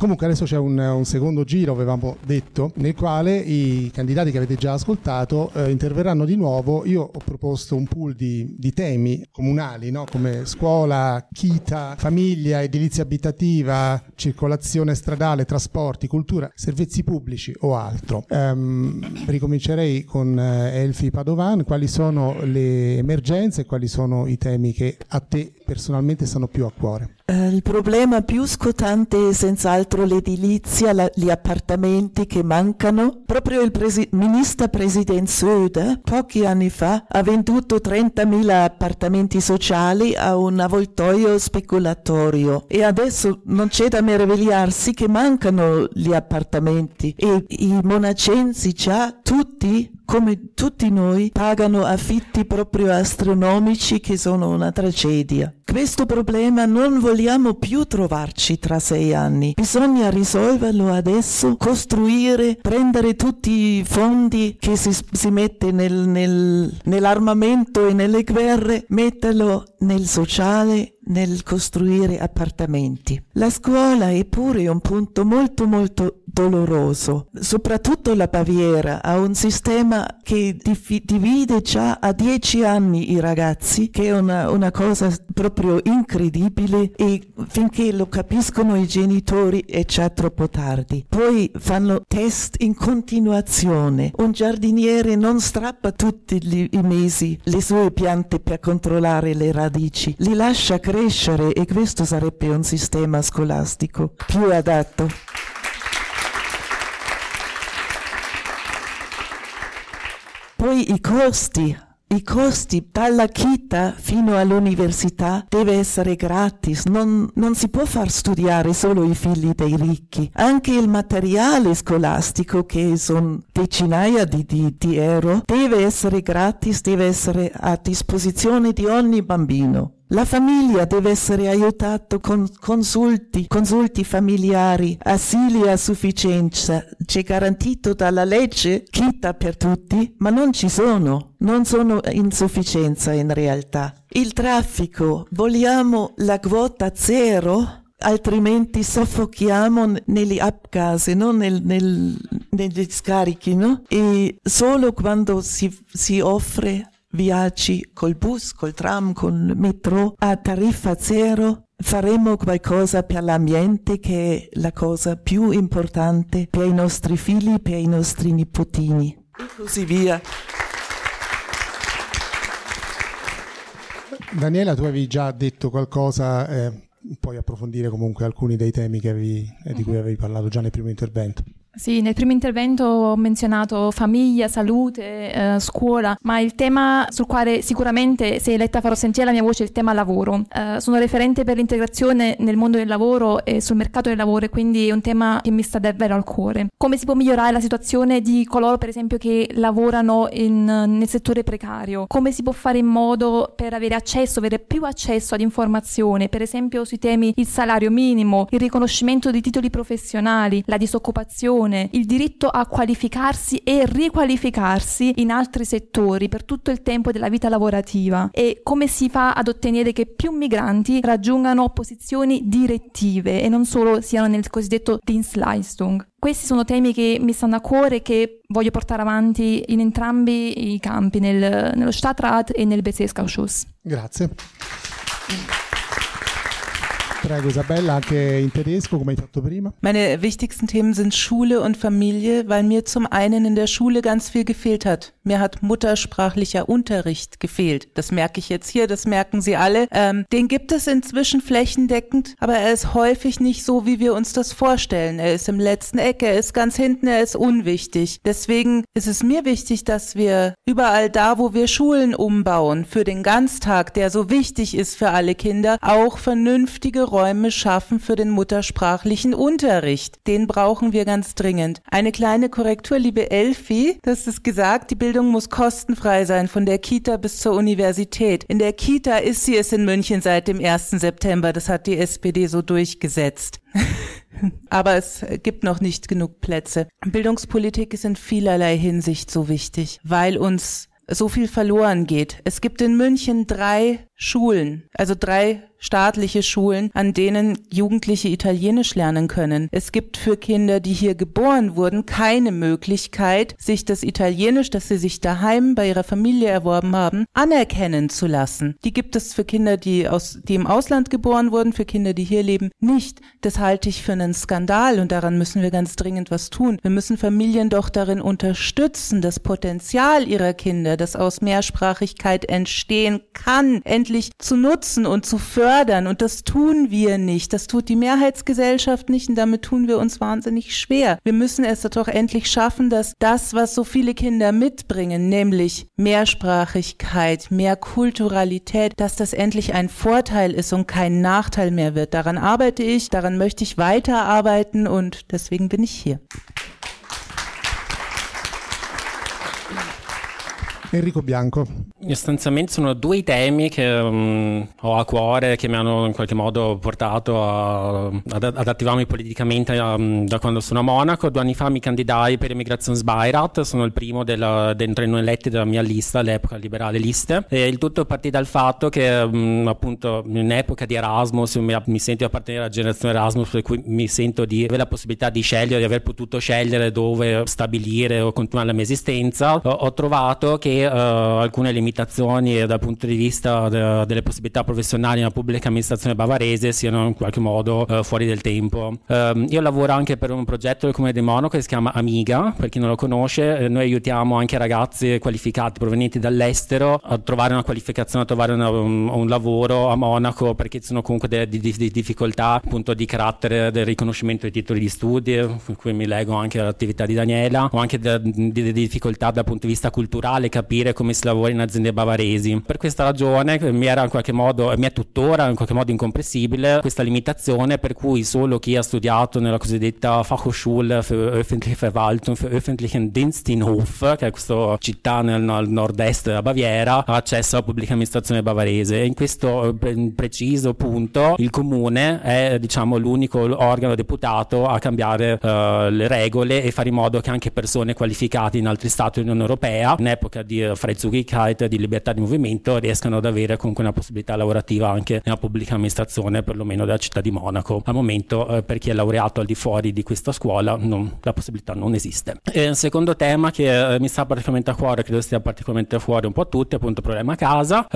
Comunque adesso c'è un secondo giro, avevamo detto, nel quale i candidati che avete già ascoltato interverranno di nuovo. Io ho proposto un pool di temi comunali, no? Come scuola, chita, famiglia, edilizia abitativa, circolazione stradale, trasporti, cultura, servizi pubblici o altro. Ricomincerei con Elfi Padovan. Quali sono le emergenze e quali sono i temi che a te personalmente stanno più a cuore? Il problema più scottante è senz'altro l'edilizia, gli appartamenti che mancano. Proprio il ministro-presidente Söder pochi anni fa ha venduto 30.000 appartamenti sociali a un avvoltoio speculatorio, e adesso non c'è da meravigliarsi che mancano gli appartamenti, e i monacensi già tutti, come tutti noi, pagano affitti proprio astronomici che sono una tragedia. Questo problema non vogliamo più trovarci tra 6 anni. Bisogna risolverlo adesso, costruire, prendere tutti i fondi che si mette nell'armamento e nelle guerre, metterlo nel sociale, nel costruire appartamenti. La scuola è pure un punto molto molto doloroso. Soprattutto la Baviera ha un sistema che divide già a 10 anni i ragazzi, che è una cosa proprio incredibile, e finché lo capiscono i genitori è già troppo tardi. Poi fanno test in continuazione. Un giardiniere non strappa tutti i mesi le sue piante per controllare le radici, li lascia crescere, e questo sarebbe un sistema scolastico più adatto. Poi i costi dalla chita fino all'università deve essere gratis, non si può far studiare solo i figli dei ricchi. Anche il materiale scolastico, che sono decinaia di euro, deve essere gratis, deve essere a disposizione di ogni bambino. La famiglia deve essere aiutata con consulti familiari, asili a sufficienza. C'è garantito dalla legge chita per tutti, ma non ci sono, non sono insufficienza in realtà. Il traffico, vogliamo la quota zero, altrimenti soffochiamo negli abgasi, no? Negli scarichi, no? E solo quando si offre viaggi col bus, col tram, col metro a tariffa zero faremo qualcosa per l'ambiente, che è la cosa più importante per i nostri figli, per i nostri nipotini e così via. Daniela, tu avevi già detto qualcosa, puoi approfondire comunque alcuni dei temi che di cui avevi parlato già nel primo intervento. Sì, nel primo intervento ho menzionato famiglia, salute, scuola, ma il tema sul quale sicuramente, se eletta, farò sentire la mia voce, è il tema lavoro. Sono referente per l'integrazione nel mondo del lavoro e sul mercato del lavoro, e quindi è un tema che mi sta davvero al cuore. Come si può migliorare la situazione di coloro, per esempio, che lavorano nel settore precario? Come si può fare in modo per avere più accesso ad informazione, per esempio sui temi il salario minimo, il riconoscimento di titoli professionali, la disoccupazione, persone il diritto a qualificarsi e riqualificarsi in altri settori per tutto il tempo della vita lavorativa, e come si fa ad ottenere che più migranti raggiungano posizioni direttive e non solo siano nel cosiddetto Dienstleistung. Questi sono temi che mi stanno a cuore e che voglio portare avanti in entrambi i campi, nello Stadtrat e nel Bezirksausschuss. Grazie. Prego Isabella, anche in tedesco, come ich sagte prima. Meine wichtigsten Themen sind Schule und Familie, weil mir zum einen in der Schule ganz viel gefehlt hat. Mir hat muttersprachlicher Unterricht gefehlt. Das merke ich jetzt hier, das merken Sie alle. Den gibt es inzwischen flächendeckend, aber er ist häufig nicht so, wie wir uns das vorstellen. Er ist im letzten Eck, er ist ganz hinten, er ist unwichtig. Deswegen ist es mir wichtig, dass wir überall da, wo wir Schulen umbauen, für den Ganztag, der so wichtig ist für alle Kinder, auch vernünftige Räume schaffen für den muttersprachlichen Unterricht. Den brauchen wir ganz dringend. Eine kleine Korrektur, liebe Elfi, das ist gesagt, die Bildung muss kostenfrei sein, von der Kita bis zur Universität. In der Kita ist sie es in München seit dem 1. September, das hat die SPD so durchgesetzt. Aber es gibt noch nicht genug Plätze. Bildungspolitik ist in vielerlei Hinsicht so wichtig, weil uns so viel verloren geht. Es gibt in München 3 Schulen, also 3 staatliche Schulen, an denen Jugendliche Italienisch lernen können. Es gibt für Kinder, die hier geboren wurden, keine Möglichkeit, sich das Italienisch, das sie sich daheim bei ihrer Familie erworben haben, anerkennen zu lassen. Die gibt es für Kinder, die im Ausland geboren wurden, für Kinder, die hier leben, nicht. Das halte ich für einen Skandal und daran müssen wir ganz dringend was tun. Wir müssen Familien doch darin unterstützen, das Potenzial ihrer Kinder, das aus Mehrsprachigkeit entstehen kann, endlich zu nutzen und zu fördern. Und das tun wir nicht. Das tut die Mehrheitsgesellschaft nicht und damit tun wir uns wahnsinnig schwer. Wir müssen es doch endlich schaffen, dass das, was so viele Kinder mitbringen, nämlich Mehrsprachigkeit, mehr Kulturalität, dass das endlich ein Vorteil ist und kein Nachteil mehr wird. Daran arbeite ich, daran möchte ich weiterarbeiten und deswegen bin ich hier. Enrico Bianco. Sostanzialmente sono 2 temi che ho a cuore, che mi hanno in qualche modo portato ad attivarmi politicamente da quando sono a Monaco. 2 anni fa mi candidai per il Migrationsbeirat, sono il primo dentro i non eletti della mia lista, l'epoca liberale liste, e il tutto partì dal fatto che appunto in epoca di Erasmus mi sento di appartenere alla generazione Erasmus, per cui mi sento di avere la possibilità di scegliere, di aver potuto scegliere dove stabilire o continuare la mia esistenza. Ho trovato che alcune limitazioni dal punto di vista delle possibilità professionali nella pubblica amministrazione bavarese siano in qualche modo fuori del tempo. Io lavoro anche per un progetto del Comune di Monaco che si chiama Amiga, per chi non lo conosce. Noi aiutiamo anche ragazzi qualificati provenienti dall'estero a trovare una qualificazione, a trovare un lavoro a Monaco, perché ci sono comunque delle difficoltà appunto di carattere del riconoscimento dei titoli di studio, con cui mi leggo anche all'attività di Daniela, o anche delle difficoltà dal punto di vista culturale, capire come si lavora in aziende bavaresi. Per questa ragione mi è tuttora in qualche modo incomprensibile questa limitazione per cui solo chi ha studiato nella cosiddetta Fachhochschule für öffentliche Verwaltung, für öffentlichen Dienst in Hof, che è questa città nel nord-est della Baviera, ha accesso alla pubblica amministrazione bavarese. E in questo preciso punto il comune è l'unico organo deputato a cambiare le regole e fare in modo che anche persone qualificate in altri stati dell'Unione Europea, in epoca di Freizügigkeit, di libertà di movimento, riescano ad avere comunque una possibilità lavorativa anche nella pubblica amministrazione, perlomeno della città di Monaco. Al momento per chi è laureato al di fuori di questa scuola la possibilità non esiste. E un secondo tema che mi sta particolarmente a cuore, credo stia particolarmente a cuore un po' a tutti, appunto il problema casa.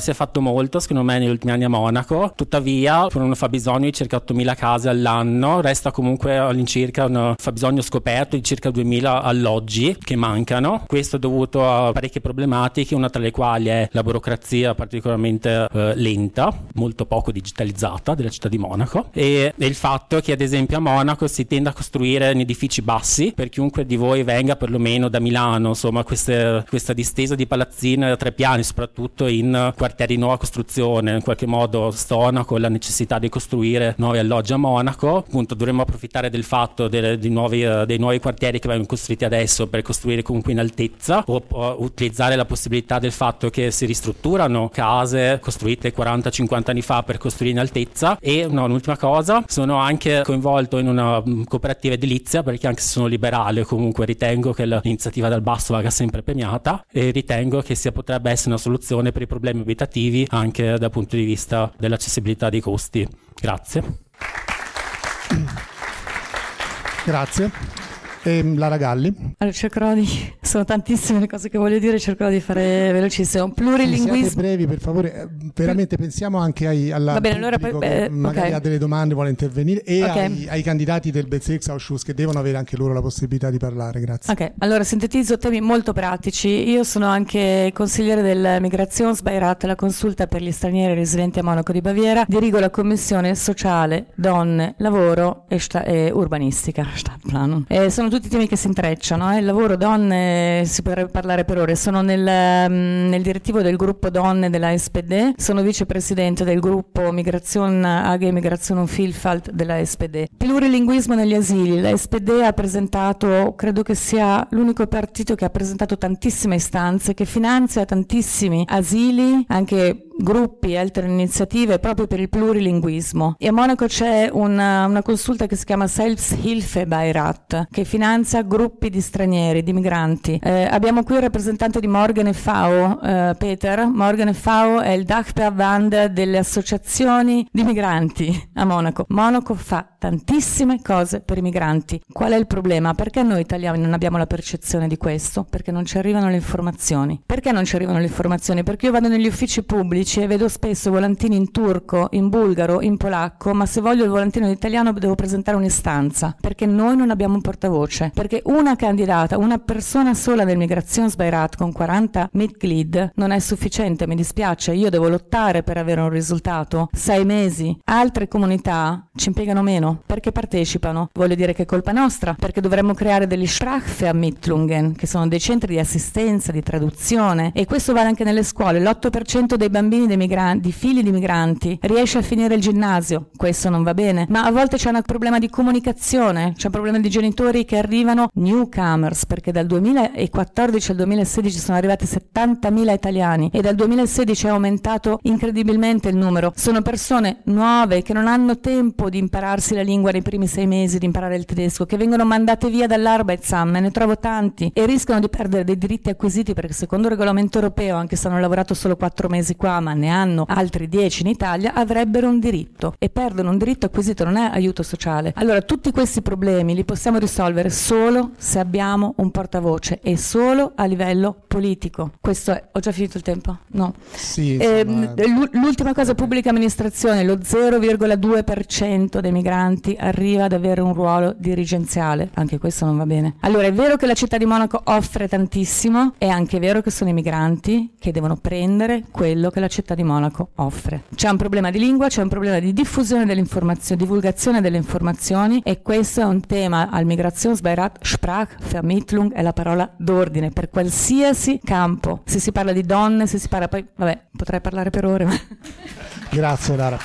Si è fatto molto secondo me negli ultimi anni a Monaco, tuttavia con un fabbisogno di circa 8.000 case all'anno resta comunque all'incirca un fabbisogno scoperto di circa 2.000 alloggi che mancano. Questo è dovuto a parecchie problematiche, una tra le quali è la burocrazia particolarmente lenta, molto poco digitalizzata della città di Monaco, e il fatto che ad esempio a Monaco si tende a costruire in edifici bassi. Per chiunque di voi venga perlomeno da Milano, insomma questa distesa di palazzine da 3 piani, soprattutto in quartieri di nuova costruzione, in qualche modo stona con la necessità di costruire nuovi alloggi a Monaco. Appunto dovremmo approfittare del fatto dei nuovi quartieri che vengono costruiti adesso per costruire comunque in altezza o utilizzare la possibilità del fatto che si ristrutturano case costruite 40-50 anni fa per costruire in altezza. E un'ultima cosa, sono anche coinvolto in una cooperativa edilizia, perché anche se sono liberale comunque ritengo che l'iniziativa dal basso vada sempre premiata, e ritengo che potrebbe essere una soluzione per i problemi abitativi anche dal punto di vista dell'accessibilità dei costi. Grazie. Lara Galli. Allora, cercherò di... sono tantissime le cose che voglio dire, cercherò di fare velocissimo. Plurilinguismo. Siate brevi, per favore, veramente pensiamo anche alla pubblico, allora, che magari okay, ha delle domande, vuole intervenire, e okay, ai candidati del Bezirksausschuss, che devono avere anche loro la possibilità di parlare. Grazie. Ok, allora sintetizzo temi molto pratici. Io sono anche consigliere del Migrationsbeirat, la consulta per gli stranieri residenti a Monaco di Baviera. Dirigo la commissione sociale, donne, lavoro e urbanistica. Sono tutti temi che si intrecciano, eh? Il lavoro, donne, si potrebbe parlare per ore. Sono nel direttivo del gruppo donne della SPD, sono vicepresidente del gruppo Migration AG Migration Vielfalt della SPD. Plurilinguismo negli asili, la SPD ha presentato, credo che sia l'unico partito che ha presentato tantissime istanze, che finanzia tantissimi asili, anche gruppi e altre iniziative proprio per il plurilinguismo. E a Monaco c'è una consulta che si chiama Selbsthilfebeirat, che finanzia gruppi di stranieri, di migranti. Abbiamo qui il rappresentante di Morgan e Fao, Peter. Morgan e Fao è il Dachverband delle associazioni di migranti a Monaco. Monaco fa tantissime cose per i migranti. Qual è il problema? Perché noi italiani non abbiamo la percezione di questo? Perché non ci arrivano le informazioni. Perché non ci arrivano le informazioni? Perché io vado negli uffici pubblici e vedo spesso volantini in turco, in bulgaro, in polacco, ma se voglio il volantino in italiano devo presentare un'istanza, perché noi non abbiamo un portavoce, perché una candidata, una persona sola del Migrationsbeirat con 40 Mitglied non è sufficiente, mi dispiace, io devo lottare per avere un risultato, 6 mesi, altre comunità ci impiegano meno, perché partecipano, voglio dire che è colpa nostra, perché dovremmo creare degli Sprachvermittlungen, che sono dei centri di assistenza, di traduzione, e questo vale anche nelle scuole, l'8% dei bambini di figli di migranti riesce a finire il ginnasio, questo non va bene, ma a volte c'è un problema di comunicazione, c'è un problema di genitori che arrivano newcomers, perché dal 2014 al 2016 sono arrivati 70.000 italiani e dal 2016 è aumentato incredibilmente il numero, sono persone nuove che non hanno tempo di impararsi la lingua nei primi 6 mesi, di imparare il tedesco, che vengono mandate via dall'Arbeitsamme, ne trovo tanti, e rischiano di perdere dei diritti acquisiti, perché secondo il regolamento europeo, anche se hanno lavorato solo 4 mesi qua, ma ne hanno altri 10 in Italia, avrebbero un diritto e perdono un diritto acquisito, non è aiuto sociale. Allora tutti questi problemi li possiamo risolvere solo se abbiamo un portavoce e solo a livello politico. Questo è, ho già finito il tempo? No. Sì, insomma, l'ultima cosa, pubblica amministrazione, lo 0,2% dei migranti arriva ad avere un ruolo dirigenziale, anche questo non va bene. Allora è vero che la città di Monaco offre tantissimo, è anche vero che sono i migranti che devono prendere quello che la città di Monaco offre. C'è un problema di lingua, c'è un problema di diffusione delle informazioni, divulgazione delle informazioni, e questo è un tema al Migrationsbeirat. Sprachvermittlung è la parola d'ordine per qualsiasi campo, se si parla di donne, se si parla, poi vabbè, potrei parlare per ore. Grazie Lara.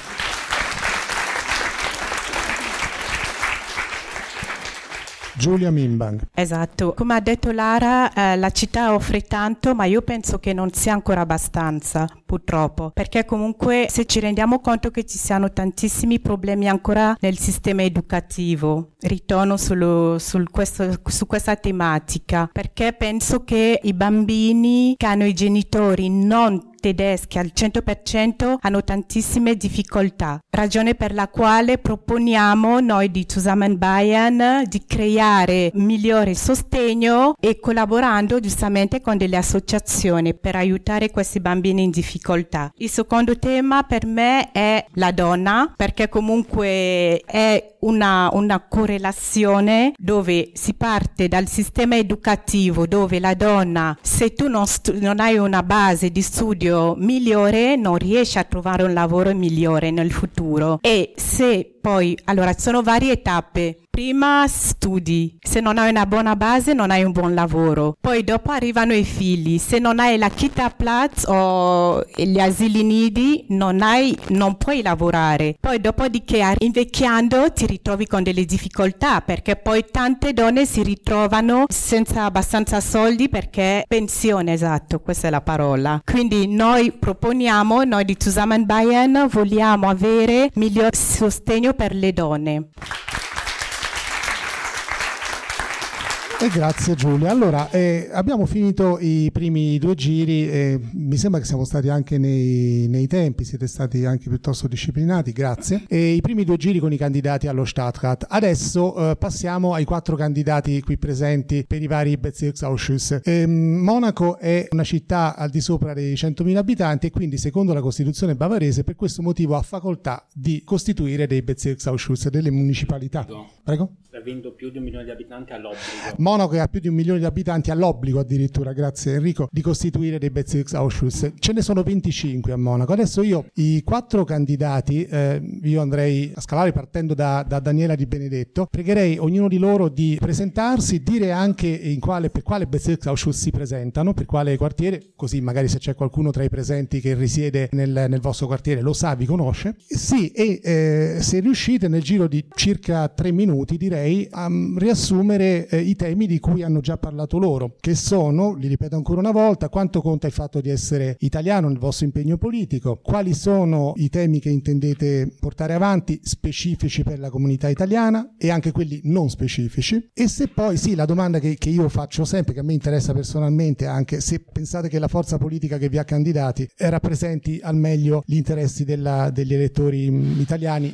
Giulia Mimbang. Esatto, come ha detto Lara, la città offre tanto, ma io penso che non sia ancora abbastanza, purtroppo, perché comunque se ci rendiamo conto che ci siano tantissimi problemi ancora nel sistema educativo, ritorno su questa tematica, perché penso che i bambini che hanno i genitori non tedeschi al 100% hanno tantissime difficoltà, ragione per la quale proponiamo noi di Zusammen Bayern di creare migliore sostegno e collaborando giustamente con delle associazioni per aiutare questi bambini in difficoltà. Il secondo tema per me è la donna, perché comunque è una correlazione dove si parte dal sistema educativo, dove la donna, se tu non hai una base di studio migliore, non riesce a trovare un lavoro migliore nel futuro. E se poi, allora, sono varie tappe. prima studi, se non hai una buona base non hai un buon lavoro, poi dopo arrivano i figli, se non hai la Kita-Platz o gli asili nidi non puoi lavorare, poi dopodiché invecchiando ti ritrovi con delle difficoltà, perché poi tante donne si ritrovano senza abbastanza soldi perché pensione, esatto, questa è la parola. Quindi noi proponiamo, noi di Zusammen Bayern vogliamo avere miglior sostegno per le donne. E grazie Giulia. Allora, abbiamo finito i primi due giri, mi sembra che siamo stati anche nei tempi, siete stati anche piuttosto disciplinati, grazie. E i primi due giri con i candidati allo Stadtrat. Adesso passiamo ai quattro candidati qui presenti per i vari Bezirksausschuss. Monaco è una città al di sopra dei 100.000 abitanti e quindi secondo la Costituzione bavarese per questo motivo ha facoltà di costituire dei Bezirksausschuss, delle municipalità. Prego. Avendo più di 1 milione di abitanti all'obbligo. Monaco che ha più di 1 milione di abitanti all'obbligo addirittura, grazie Enrico, di costituire dei Bezirksausschuss. Ce ne sono 25 a Monaco. Adesso io, i quattro candidati, io andrei a scalare partendo da Daniela Di Benedetto, pregherei ognuno di loro di presentarsi, dire anche per quale Bezirksausschuss si presentano, per quale quartiere, così magari se c'è qualcuno tra i presenti che risiede nel vostro quartiere lo sa, vi conosce. Sì, e se riuscite nel giro di circa 3 minuti direi a riassumere i temi di cui hanno già parlato loro, che sono, li ripeto ancora una volta, quanto conta il fatto di essere italiano nel vostro impegno politico, quali sono i temi che intendete portare avanti specifici per la comunità italiana e anche quelli non specifici, e se poi sì, la domanda che io faccio sempre, che a me interessa personalmente, anche se pensate che la forza politica che vi ha candidati rappresenti al meglio gli interessi degli elettori italiani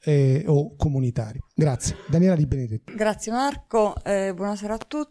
o comunitari. Grazie. Daniela Di Benedetti. Grazie Marco, buonasera a tutti.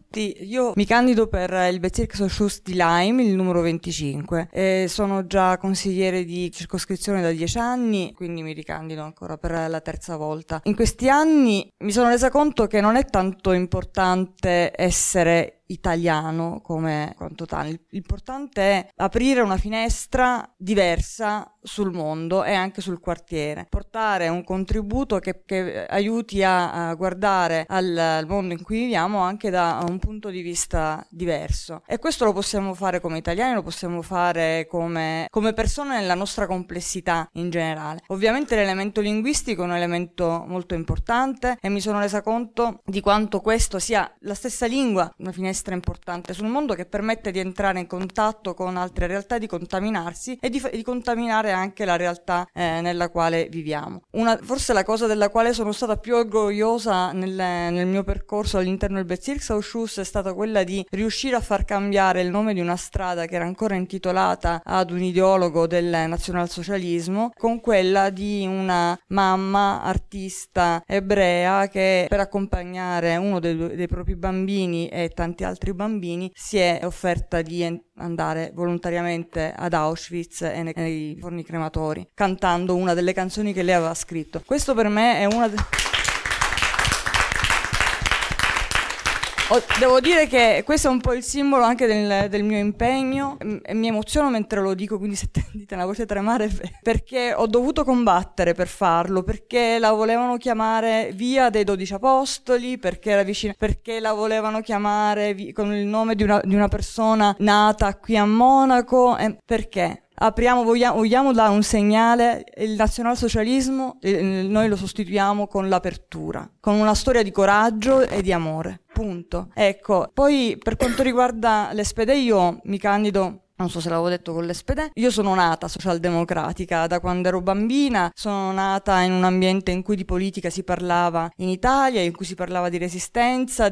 Io mi candido per il Bezirksausschuss di Lyme, il numero 25. Sono già consigliere di circoscrizione da 10 anni, quindi mi ricandido ancora per la terza volta. In questi anni mi sono resa conto che non è tanto importante essere italiano come quanto tale, l'importante è aprire una finestra diversa sul mondo e anche sul quartiere, portare un contributo che aiuti a guardare al mondo in cui viviamo anche da un punto di vista diverso, e questo lo possiamo fare come italiani, lo possiamo fare come persone nella nostra complessità in generale. Ovviamente l'elemento linguistico è un elemento molto importante e mi sono resa conto di quanto questo sia la stessa lingua, una finestra importante sul mondo che permette di entrare in contatto con altre realtà, di contaminarsi e di contaminare anche la realtà nella quale viviamo. Forse la cosa della quale sono stata più orgogliosa nel mio percorso all'interno del Bezirksausschuss è stata quella di riuscire a far cambiare il nome di una strada che era ancora intitolata ad un ideologo del nazionalsocialismo con quella di una mamma artista ebrea che per accompagnare uno dei propri bambini e tanti altri bambini si è offerta di andare volontariamente ad Auschwitz e nei forni crematori cantando una delle canzoni che lei aveva scritto. Questo per me è una... Devo dire che questo è un po' il simbolo anche del mio impegno, e mi emoziono mentre lo dico, quindi se tendite la voce a tremare, perché ho dovuto combattere per farlo, perché la volevano chiamare Via dei 12 Apostoli, perché era vicina, perché la volevano chiamare con il nome di una persona nata qui a Monaco, perché... vogliamo dare un segnale, il nazionalsocialismo noi lo sostituiamo con l'apertura, con una storia di coraggio e di amore, punto. Ecco, poi per quanto riguarda l'SPD io mi candido, non so se l'avevo detto, con l'SPD. Io sono nata socialdemocratica da quando ero bambina, sono nata in un ambiente in cui di politica si parlava in Italia, in cui si parlava di resistenza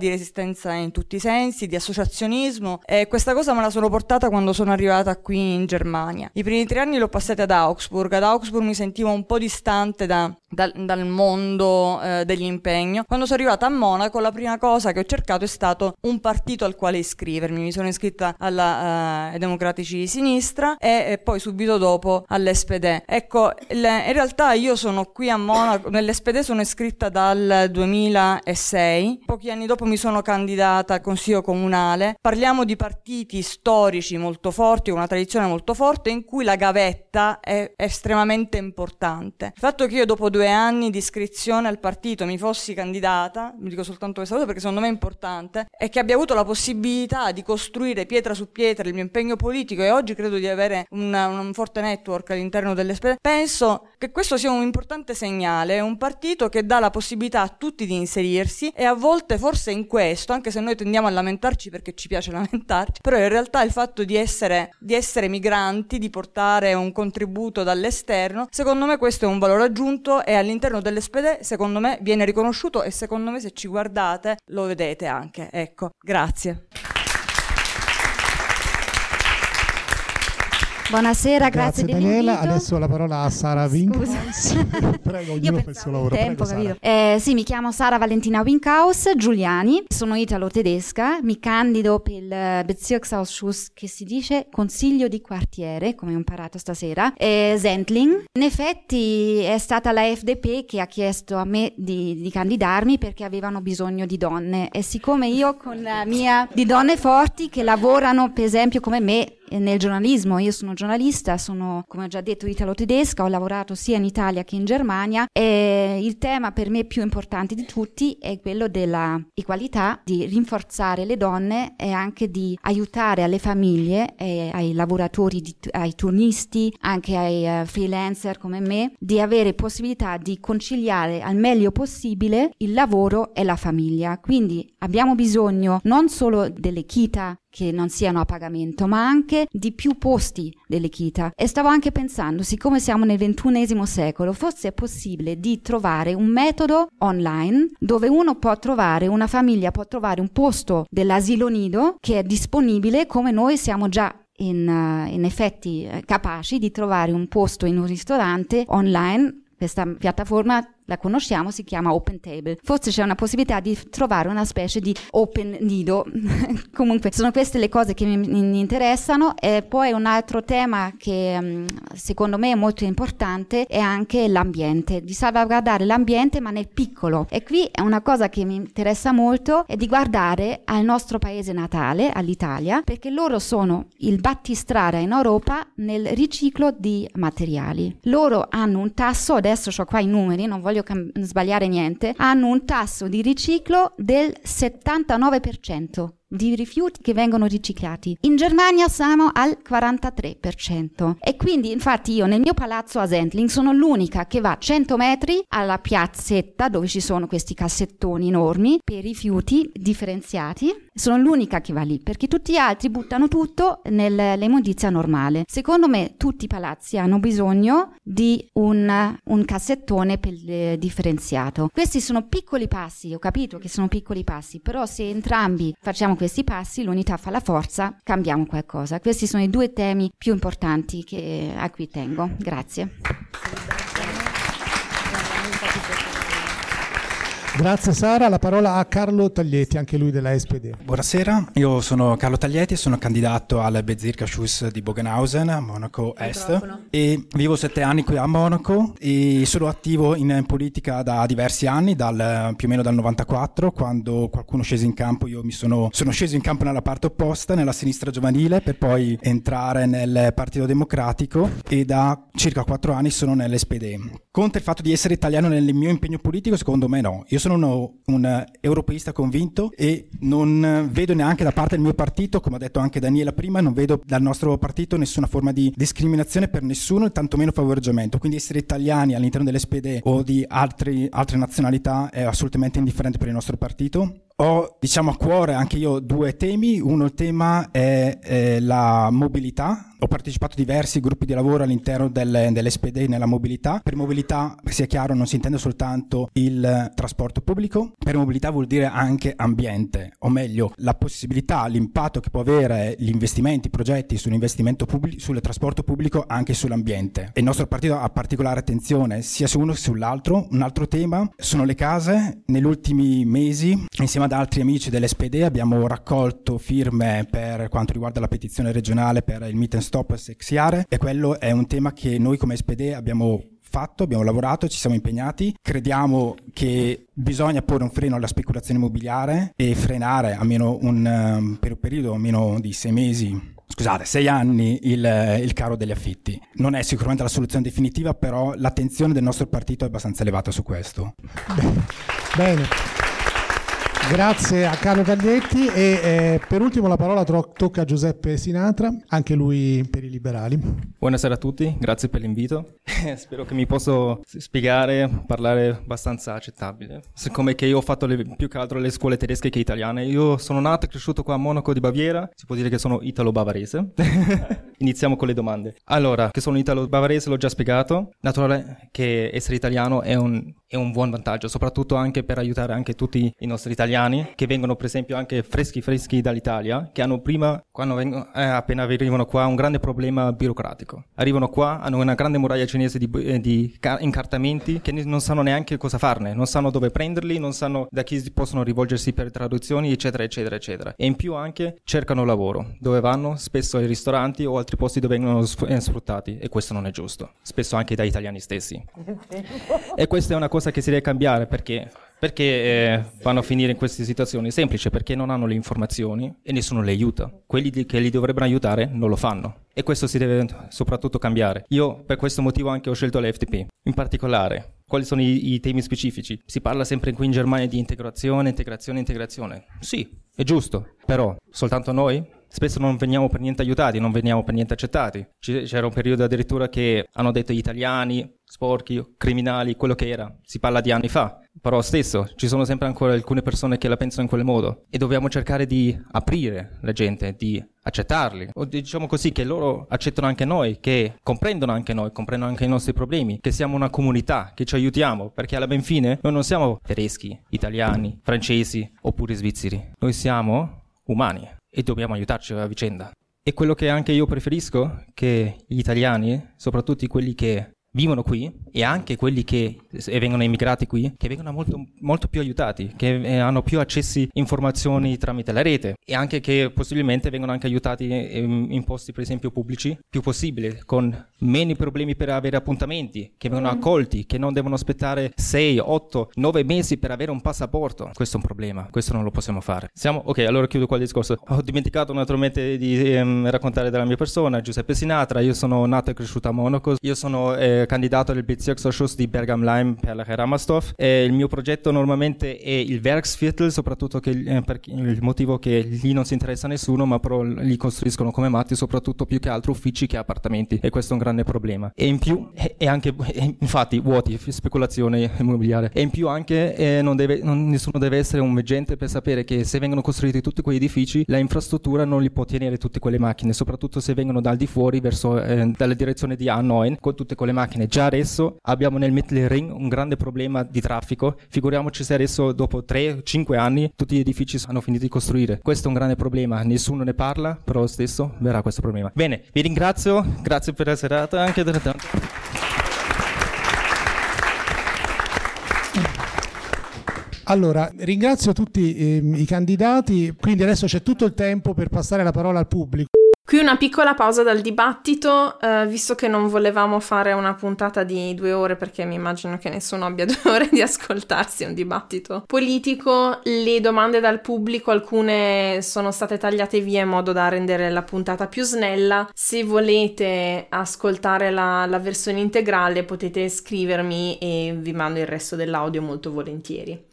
in tutti i sensi, di associazionismo, e questa cosa me la sono portata quando sono arrivata qui in Germania. I primi 3 anni l'ho passata ad Augsburg mi sentivo un po' distante dal mondo dell'impegno. Quando sono arrivata a Monaco la prima cosa che ho cercato è stato un partito al quale iscrivermi, mi sono iscritta alla Democrazia Democratici di Sinistra e poi subito dopo all'SPD. Ecco, in realtà io sono qui a Monaco, nell'SPD sono iscritta dal 2006, pochi anni dopo mi sono candidata al Consiglio Comunale. Parliamo di partiti storici molto forti, con una tradizione molto forte, in cui la gavetta è estremamente importante. Il fatto che io dopo 2 anni di iscrizione al partito mi fossi candidata, vi dico soltanto questa cosa perché secondo me è importante, e che abbia avuto la possibilità di costruire pietra su pietra il mio impegno politico, e oggi credo di avere un forte network all'interno dell'SPD, penso che questo sia un importante segnale. È un partito che dà la possibilità a tutti di inserirsi, e a volte forse in questo, anche se noi tendiamo a lamentarci perché ci piace lamentarci, però in realtà il fatto di essere migranti, di portare un contributo dall'esterno, secondo me questo è un valore aggiunto, e all'interno dell'SPD secondo me viene riconosciuto, e secondo me se ci guardate lo vedete anche. Ecco, grazie. Buonasera, grazie Daniela. Adesso la parola a Sara Winkhaus. Prego, ognuno per il suo lavoro. Tempo, prego, sì, mi chiamo Sara Valentina Winkhaus Giuliani, sono italo-tedesca, mi candido per il Bezirksausschuss, che si dice Consiglio di Quartiere, come ho imparato stasera, Sendling. In effetti è stata la FDP che ha chiesto a me di candidarmi perché avevano bisogno di donne, e siccome io con la mia di donne forti che lavorano, per esempio come me, nel giornalismo. Io sono giornalista, sono, come ho già detto, italo-tedesca, ho lavorato sia in Italia che in Germania, e il tema per me più importante di tutti è quello della equalità, di rinforzare le donne e anche di aiutare alle famiglie e ai lavoratori, ai turnisti, anche ai freelancer come me, di avere possibilità di conciliare al meglio possibile il lavoro e la famiglia. Quindi abbiamo bisogno non solo dell'equità, che non siano a pagamento, ma anche di più posti dell'equità. E stavo anche pensando, siccome siamo nel XXI secolo, forse è possibile di trovare un metodo online dove uno può trovare, una famiglia può trovare un posto dell'asilo nido che è disponibile, come noi siamo già in effetti capaci di trovare un posto in un ristorante online. Questa piattaforma la conosciamo, si chiama Open Table. Forse c'è una possibilità di trovare una specie di open nido. Comunque sono queste le cose che mi interessano. E poi un altro tema che secondo me è molto importante è anche l'ambiente, di salvaguardare l'ambiente ma nel piccolo. E qui è una cosa che mi interessa molto, è di guardare al nostro paese natale, all'Italia, perché loro sono il battistrada in Europa nel riciclo di materiali. Loro hanno un tasso, adesso ho qua i numeri, non voglio sbagliare niente, hanno un tasso di riciclo del 79%. Di rifiuti che vengono riciclati. In Germania siamo al 43%, e quindi infatti io nel mio palazzo a Sendling sono l'unica che va 100 metri alla piazzetta dove ci sono questi cassettoni enormi per rifiuti differenziati, sono l'unica che va lì perché tutti gli altri buttano tutto nell'immondizia normale. Secondo me tutti i palazzi hanno bisogno di un cassettone per differenziato. Questi sono piccoli passi, ho capito che sono piccoli passi, però se entrambi facciamo questi passi, l'unità fa la forza, cambiamo qualcosa. Questi sono i 2 temi più importanti a cui tengo. Grazie. Grazie Sara, la parola a Carlo Taglietti, anche lui della SPD. Buonasera, io sono Carlo Taglietti, sono candidato al Bezirkausschuss di Bogenhausen, a Monaco Est, e vivo 7 anni qui a Monaco, e sono attivo in politica da diversi anni, più o meno dal 94, quando qualcuno scese in campo. Io mi sono sceso in campo nella parte opposta, nella sinistra giovanile, per poi entrare nel Partito Democratico, e da circa 4 anni sono nell'SPD. Conta il fatto di essere italiano nel mio impegno politico? Secondo me no. Io sono un europeista convinto, e non vedo neanche da parte del mio partito, come ha detto anche Daniela prima, non vedo dal nostro partito nessuna forma di discriminazione per nessuno, e tantomeno favoreggiamento. Quindi essere italiani all'interno dell'SPD o di altre nazionalità è assolutamente indifferente per il nostro partito. Ho, diciamo, a cuore anche io 2 temi. Uno, il tema è la mobilità Ho partecipato a diversi gruppi di lavoro all'interno dell'SPD nella mobilità. Per mobilità, sia chiaro, non si intende soltanto il trasporto pubblico, per mobilità vuol dire anche ambiente, o meglio la possibilità, l'impatto che può avere gli investimenti, i progetti sull'investimento pubblico, sul trasporto pubblico anche sull'ambiente. E il nostro partito ha particolare attenzione sia su uno che sull'altro. Un altro tema sono le case. Negli ultimi mesi, insieme ad altri amici dell'SPD, abbiamo raccolto firme per quanto riguarda la petizione regionale per il Meet and Stop Sexiare, e quello è un tema che noi come SPD abbiamo lavorato, ci siamo impegnati. Crediamo che bisogna porre un freno alla speculazione immobiliare e frenare per un periodo almeno di 6 anni il caro degli affitti. Non è sicuramente la soluzione definitiva, però l'attenzione del nostro partito è abbastanza elevata su questo. Bene. Grazie a Carlo Taglietti e per ultimo la parola tocca a Giuseppe Sinatra, anche lui per i liberali. Buonasera a tutti, grazie per l'invito. Spero che mi posso parlare abbastanza accettabile. Siccome che io ho fatto più che altro le scuole tedesche che italiane, io sono nato e cresciuto qua a Monaco di Baviera, si può dire che sono italo-bavarese. Iniziamo con le domande. Allora, che sono italo-bavarese l'ho già spiegato. Naturale che essere italiano è un buon vantaggio, soprattutto anche per aiutare anche tutti i nostri italiani che vengono per esempio anche freschi dall'Italia, che hanno prima, quando appena arrivano qua, un grande problema burocratico. Arrivano qua, hanno una grande muraglia cinese di incartamenti che non sanno neanche cosa farne, non sanno dove prenderli, non sanno da chi possono rivolgersi per traduzioni, eccetera eccetera eccetera. E in più anche cercano lavoro, dove vanno spesso ai ristoranti o altri posti dove vengono sfruttati, e questo non è giusto, spesso anche dagli italiani stessi. E questa è una cosa che si deve cambiare, perché vanno a finire in queste situazioni? Semplice, perché non hanno le informazioni e nessuno le aiuta. Quelli che li dovrebbero aiutare non lo fanno. E questo si deve soprattutto cambiare. Io per questo motivo anche ho scelto la FDP. In particolare, quali sono i temi specifici? Si parla sempre qui in Germania di integrazione. Sì, è giusto, però soltanto noi? Spesso non veniamo per niente aiutati, non veniamo per niente accettati. C'era un periodo addirittura che hanno detto gli italiani, sporchi, criminali, quello che era. Si parla di anni fa. Però stesso, ci sono sempre ancora alcune persone che la pensano in quel modo, e dobbiamo cercare di aprire la gente, di accettarli, o diciamo così che loro accettano anche noi, che comprendono anche i nostri problemi, che siamo una comunità, che ci aiutiamo, perché alla ben fine noi non siamo tedeschi, italiani, francesi oppure svizzeri, noi siamo umani e dobbiamo aiutarci a vicenda. E quello che anche io preferisco, che gli italiani, soprattutto quelli che vivono qui e anche quelli che vengono immigrati qui, che vengono molto, molto più aiutati, che hanno più accessi informazioni tramite la rete, e anche che possibilmente vengono anche aiutati in posti per esempio pubblici più possibile, con meno problemi per avere appuntamenti, che vengono accolti, che non devono aspettare 6, 8, 9 mesi per avere un passaporto. Questo è un problema, questo non lo possiamo fare. Ok, allora chiudo qua il discorso. Ho dimenticato naturalmente di raccontare della mia persona, Giuseppe Sinatra. Io sono nato e cresciuto a Monaco, io sono candidato del Bezirksausschuss di Bergam-Leim per la Heramastorf. Il mio progetto normalmente è il Werksviertel, soprattutto per il motivo che lì non si interessa a nessuno, ma però li costruiscono come matti, soprattutto più che altro uffici che appartamenti, e questo è un grande problema. E in più è anche infatti vuoti, speculazione immobiliare. E in più anche nessuno deve essere un veggente per sapere che se vengono costruiti tutti quegli edifici, la infrastruttura non li può tenere tutte quelle macchine, soprattutto se vengono dal di fuori verso dalla direzione di Hanoi, con tutte quelle macchine. Già adesso abbiamo nel Mittelring un grande problema di traffico, figuriamoci se adesso dopo 3-5 anni tutti gli edifici hanno finito di costruire. Questo è un grande problema, nessuno ne parla, però stesso verrà questo problema. Bene, vi ringrazio, grazie per la serata. Anche Allora, ringrazio tutti i candidati, quindi adesso c'è tutto il tempo per passare la parola al pubblico. Qui una piccola pausa dal dibattito, visto che non volevamo fare una puntata di 2 ore, perché mi immagino che nessuno abbia 2 ore di ascoltarsi un dibattito politico. Le domande dal pubblico, alcune sono state tagliate via in modo da rendere la puntata più snella. Se volete ascoltare la versione integrale potete scrivermi e vi mando il resto dell'audio molto volentieri.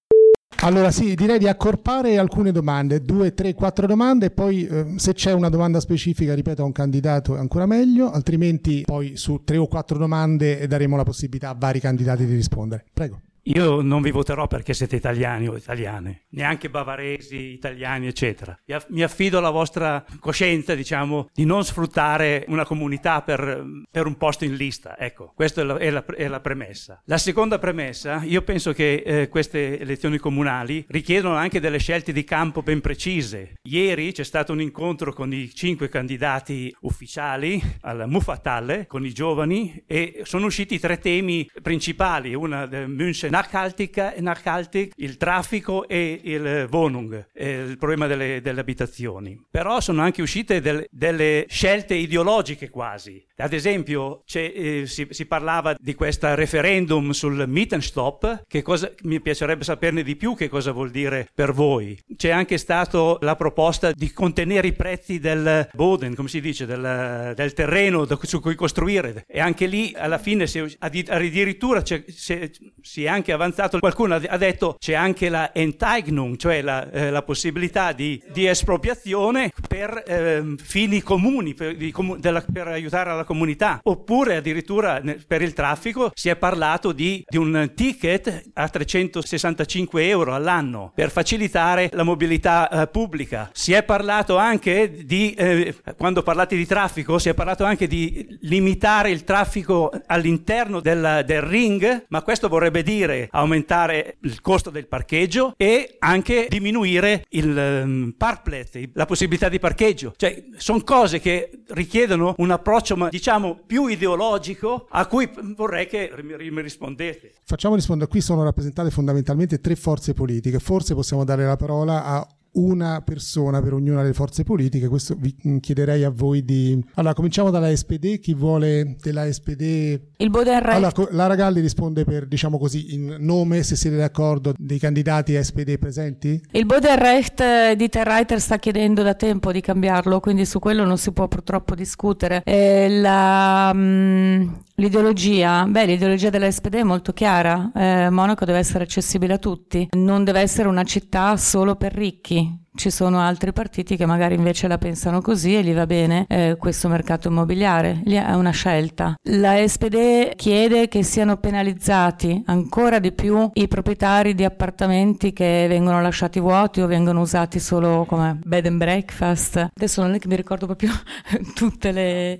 Allora sì, direi di accorpare alcune domande, 2, 3, 4 domande, e poi se c'è una domanda specifica, ripeto, a un candidato è ancora meglio, altrimenti poi su 3 o 4 domande daremo la possibilità a vari candidati di rispondere. Prego. Io non vi voterò perché siete italiani o italiane, neanche bavaresi, italiani, eccetera. Mi affido alla vostra coscienza, diciamo, di non sfruttare una comunità per un posto in lista. Ecco, questa è la premessa. La seconda premessa, io penso che queste elezioni comunali richiedono anche delle scelte di campo ben precise. Ieri c'è stato un incontro con i 5 candidati ufficiali al Mufatale, con i giovani, e sono usciti 3 temi principali, una München Nachhaltig, il traffico e il Wohnung, il problema delle abitazioni. Però sono anche uscite delle scelte ideologiche quasi. Ad esempio si parlava di questo referendum sul Mietenstopp, mi piacerebbe saperne di più che cosa vuol dire per voi. C'è anche stata la proposta di contenere i prezzi del Boden, come si dice, del terreno su cui costruire, e anche lì alla fine addirittura si è anche avanzato, qualcuno ha detto c'è anche la Enteignung, cioè la possibilità di espropriazione per fini comuni, per aiutare la comunità, oppure addirittura per il traffico si è parlato di un ticket a 365 euro all'anno per facilitare la mobilità pubblica. Si è parlato anche quando parlate di traffico, si è parlato anche di limitare il traffico all'interno del ring, ma questo vorrebbe dire aumentare il costo del parcheggio e anche diminuire il parkplätze, la possibilità di parcheggio. Cioè, sono cose che richiedono un approccio, diciamo, più ideologico, a cui vorrei che mi rispondete. Facciamo rispondere. Qui sono rappresentate fondamentalmente 3 forze politiche. Forse possiamo dare la parola a una persona per ognuna delle forze politiche. Questo vi chiederei a voi di... Allora, cominciamo dalla SPD. Chi vuole della SPD? Il Boden. Allora, Lara Galli risponde per, diciamo così, in nome, se siete d'accordo, dei candidati SPD presenti? Il Bodenrecht Dieter Reiter sta chiedendo da tempo di cambiarlo, quindi su quello non si può purtroppo discutere. L'ideologia della SPD è molto chiara. Monaco deve essere accessibile a tutti, non deve essere una città solo per ricchi. Ci sono altri partiti che magari invece la pensano così e gli va bene questo mercato immobiliare, lì è una scelta. La SPD chiede che siano penalizzati ancora di più i proprietari di appartamenti che vengono lasciati vuoti o vengono usati solo come bed and breakfast. Adesso non è che mi ricordo proprio tutte le...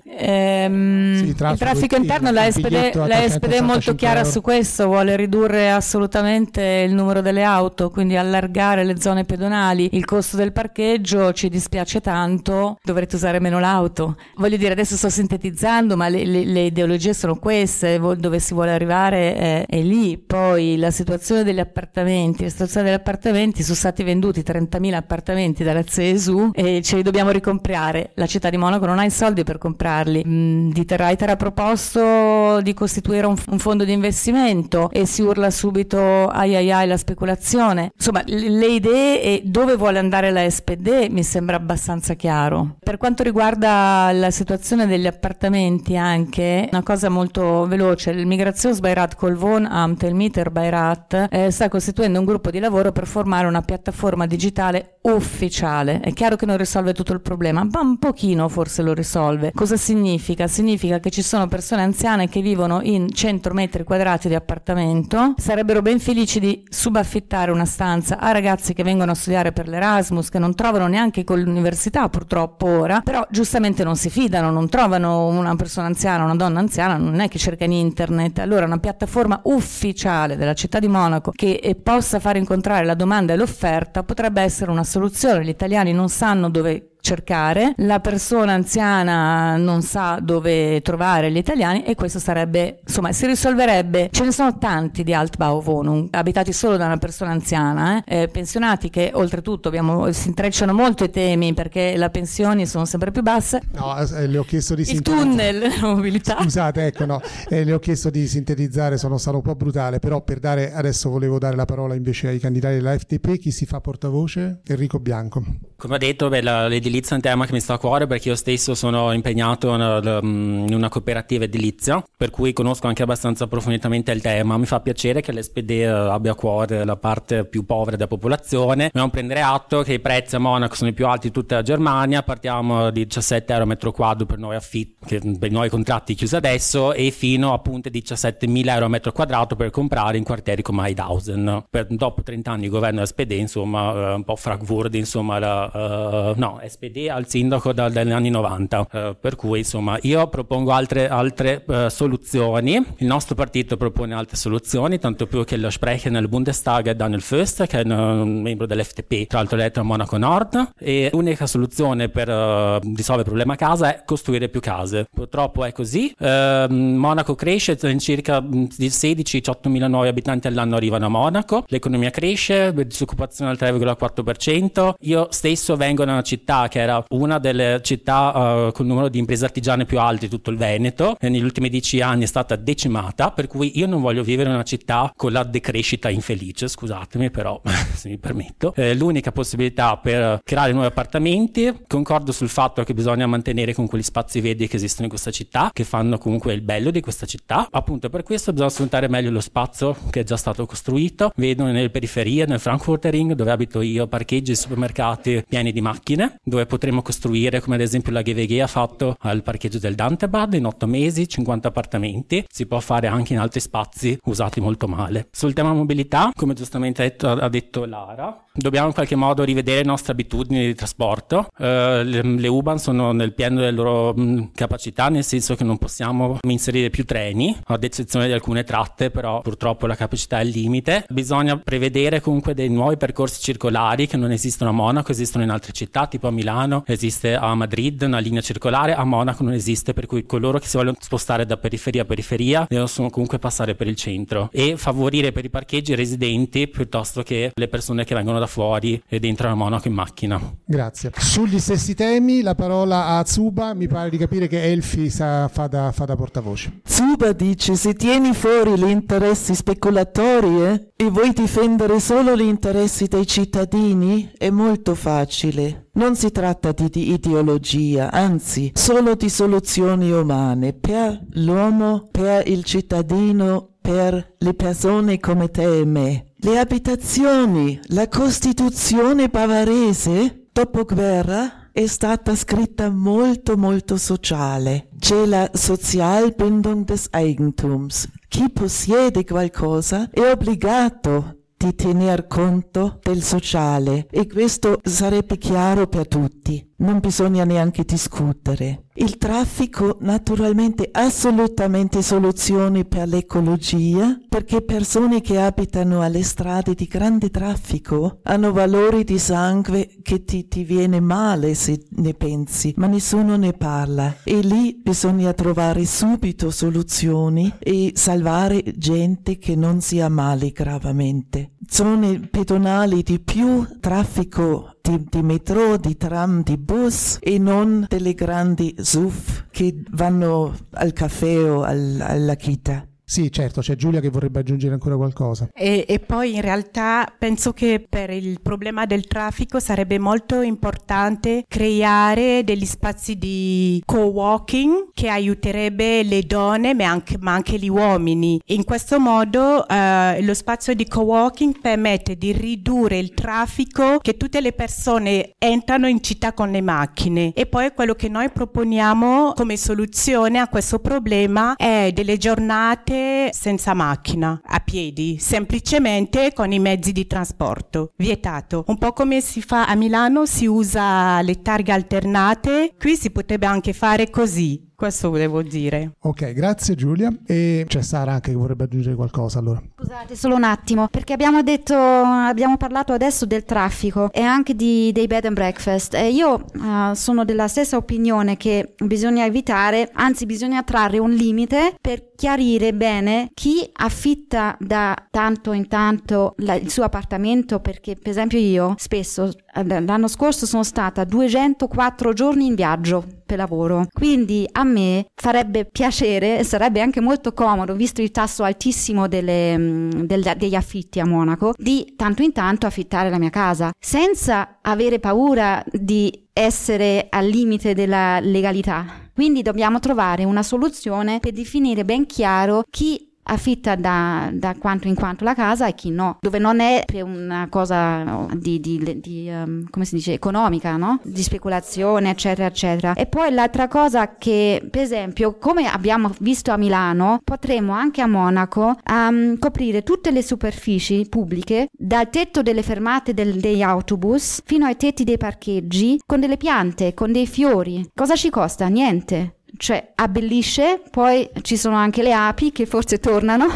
sì, traffico interno, la SPD è molto chiara su questo, vuole ridurre assolutamente il numero delle auto, quindi allargare le zone pedonali, il costo del parcheggio, ci dispiace tanto, dovrete usare meno l'auto. Voglio dire, adesso sto sintetizzando, ma le ideologie sono queste, dove si vuole arrivare è lì. Poi la situazione degli appartamenti, sono stati venduti 30.000 appartamenti dalla CSU e ce li dobbiamo ricomprare, la città di Monaco non ha i soldi per comprarli. Dieter Reiter ha proposto di costituire un fondo di investimento e si urla subito la speculazione. Insomma, le idee e dove vuole andare la SPD mi sembra abbastanza chiaro. Per quanto riguarda la situazione degli appartamenti, anche una cosa molto veloce, il Migrationsbeirat col Wohnamt e il Mieterbeirat sta costituendo un gruppo di lavoro per formare una piattaforma digitale ufficiale. È chiaro che non risolve tutto il problema, ma un pochino forse lo risolve. Cosa significa? Significa che ci sono persone anziane che vivono in 100 metri quadrati di appartamento, sarebbero ben felici di subaffittare una stanza a ragazzi che vengono a studiare per l'Erasmus, che non trovano neanche con l'università purtroppo ora, però giustamente non si fidano, non trovano una persona anziana, una donna anziana, non è che cerca in internet. Allora una piattaforma ufficiale della città di Monaco che possa far incontrare la domanda e l'offerta potrebbe essere una soluzione. Gli italiani non sanno dove cercare, la persona anziana non sa dove trovare gli italiani, e questo sarebbe, insomma, si risolverebbe. Ce ne sono tanti di Altbauwohnung abitati solo da una persona anziana, pensionati, che oltretutto si intrecciano molto i temi perché le pensioni sono sempre più basse. No, le ho chiesto di sintetizzare. Il tunnel, la mobilità. Scusate, ecco, no, le ho chiesto di sintetizzare, sono stato un po' brutale, però per dare, adesso volevo dare la parola invece ai candidati della FDP. Chi si fa portavoce? Enrico Bianco. Come ha detto, beh, le l'edilizia è un tema che mi sta a cuore, perché io stesso sono impegnato in una cooperativa edilizia, per cui conosco anche abbastanza approfonditamente il tema. Mi fa piacere che l'SPD abbia a cuore la parte più povera della popolazione. Dobbiamo prendere atto che i prezzi a Monaco sono i più alti di tutta la Germania, partiamo di 17 euro a metro quadro per noi per noi contratti chiusi adesso, e fino appunto a 17.000 euro a metro quadrato per comprare in quartieri come Heidhausen. Dopo 30 anni di governo SPD, insomma, un po' Fragwurde, insomma, SPD al sindaco dagli anni 90, per cui insomma io propongo altre soluzioni. Il nostro partito propone altre soluzioni, tanto più che lo Sprecher nel Bundestag è Daniel Föst, che è un membro dell'FDP, tra l'altro eletto a Monaco Nord, e l'unica soluzione per risolvere il problema casa è costruire più case. Purtroppo è così, Monaco cresce, in circa 16-18 mila nuovi abitanti all'anno arrivano a Monaco, l'economia cresce, disoccupazione al 3,4%. Io stesso vengo da una città che era una delle città con il numero di imprese artigiane più alti di tutto il Veneto, e negli ultimi 10 anni è stata decimata, per cui io non voglio vivere in una città con la decrescita infelice, scusatemi, però se mi permetto. L'unica possibilità per creare nuovi appartamenti, concordo sul fatto che bisogna mantenere con quegli spazi verdi che esistono in questa città, che fanno comunque il bello di questa città, appunto per questo bisogna sfruttare meglio lo spazio che è già stato costruito. Vedo nelle periferie, nel Frankfurter Ring dove abito io, parcheggi, supermercati pieni di macchine, dove potremo costruire, come ad esempio la GVG ha fatto al parcheggio del Dantebad, in 8 mesi 50 appartamenti. Si può fare anche in altri spazi usati molto male. Sul tema mobilità, come giustamente ha detto Lara, dobbiamo in qualche modo rivedere le nostre abitudini di trasporto. Le U-Bahn sono nel pieno delle loro capacità, nel senso che non possiamo inserire più treni, ad eccezione di alcune tratte, però purtroppo la capacità è al limite. Bisogna prevedere comunque dei nuovi percorsi circolari che non esistono a Monaco, esistono in altre città, tipo a Milano esiste, a Madrid una linea circolare, a Monaco non esiste, per cui coloro che si vogliono spostare da periferia a periferia devono comunque passare per il centro, e favorire per i parcheggi i residenti piuttosto che le persone che vengono da fuori ed entrano a Monaco in macchina. Grazie. Sugli stessi temi la parola a Zuba, mi pare di capire che Elfi fa da portavoce. Zuba dice: se tieni fuori gli interessi speculatori e vuoi difendere solo gli interessi dei cittadini è molto facile. Non si tratta di ideologia, anzi solo di soluzioni umane per l'uomo, per il cittadino, per le persone come te e me. Le abitazioni, la Costituzione bavarese dopoguerra è stata scritta molto molto sociale. C'è la Sozialbindung des Eigentums. Chi possiede qualcosa è obbligato di tener conto del sociale, e questo sarebbe chiaro per tutti. Non bisogna neanche discutere. Il traffico naturalmente assolutamente soluzioni per l'ecologia, perché persone che abitano alle strade di grande traffico hanno valori di sangue che ti viene male se ne pensi, ma nessuno ne parla, e lì bisogna trovare subito soluzioni e salvare gente che non si ammali gravemente. Zone pedonali di più traffico di metro, di tram, di bus, e non delle grandi SUV che vanno al caffè o alla chita. Sì, certo, c'è Giulia che vorrebbe aggiungere ancora qualcosa. E poi in realtà penso che per il problema del traffico sarebbe molto importante creare degli spazi di co-working che aiuterebbe le donne ma anche gli uomini. In questo modo lo spazio di co-working permette di ridurre il traffico, che tutte le persone entrano in città con le macchine. E poi quello che noi proponiamo come soluzione a questo problema è delle giornate senza macchina, a piedi, semplicemente con i mezzi di trasporto, vietato. Un po' come si fa a Milano, si usa le targhe alternate, qui si potrebbe anche fare così. Questo volevo dire. Ok, grazie Giulia. E c'è Sara anche che vorrebbe aggiungere qualcosa allora. Scusate, solo un attimo, perché abbiamo parlato adesso del traffico e anche dei bed and breakfast. E io sono della stessa opinione che bisogna evitare, anzi bisogna trarre un limite per chiarire bene chi affitta da tanto in tanto il suo appartamento, perché per esempio io spesso, l'anno scorso sono stata 204 giorni in viaggio per lavoro, quindi a me farebbe piacere e sarebbe anche molto comodo, visto il tasso altissimo degli affitti a Monaco, di tanto in tanto affittare la mia casa senza avere paura di essere al limite della legalità. Quindi dobbiamo trovare una soluzione per definire ben chiaro chi affitta da quanto in quanto la casa e chi no, dove non è per una cosa di come si dice, economica, no? Di speculazione, eccetera, eccetera. E poi l'altra cosa che, per esempio, come abbiamo visto a Milano, potremo anche a Monaco coprire tutte le superfici pubbliche, dal tetto delle fermate degli autobus fino ai tetti dei parcheggi, con delle piante, con dei fiori. Cosa ci costa? Niente. Cioè abbellisce, poi ci sono anche le api che forse tornano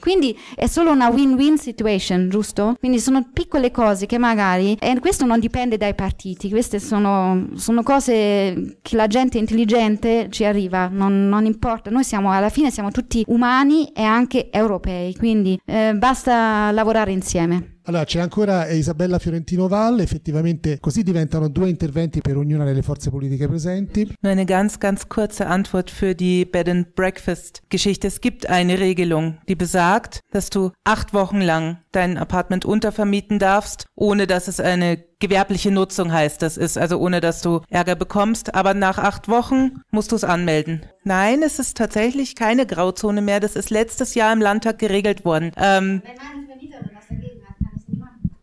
quindi è solo una win-win situation, giusto? Quindi sono piccole cose che magari, e questo non dipende dai partiti, queste sono cose che la gente intelligente ci arriva, non importa, noi siamo, alla fine siamo tutti umani e anche europei, quindi basta lavorare insieme. Allora, c'è ancora Isabella Fiorentino Wall, effettivamente così diventano 2 Interventi per ognuna delle forze politiche presenti. Nur eine ganz, ganz kurze Antwort für die Bed-and-Breakfast-Geschichte. Es gibt eine Regelung, die besagt, dass du 8 Wochen lang dein Apartment untervermieten darfst, ohne dass es eine gewerbliche Nutzung heißt. Das ist also ohne, dass du Ärger bekommst, aber nach 8 Wochen musst du es anmelden. Nein, es ist tatsächlich keine Grauzone mehr. Das ist letztes Jahr im Landtag geregelt worden.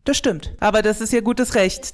Das stimmt, aber das ist ihr gutes Recht.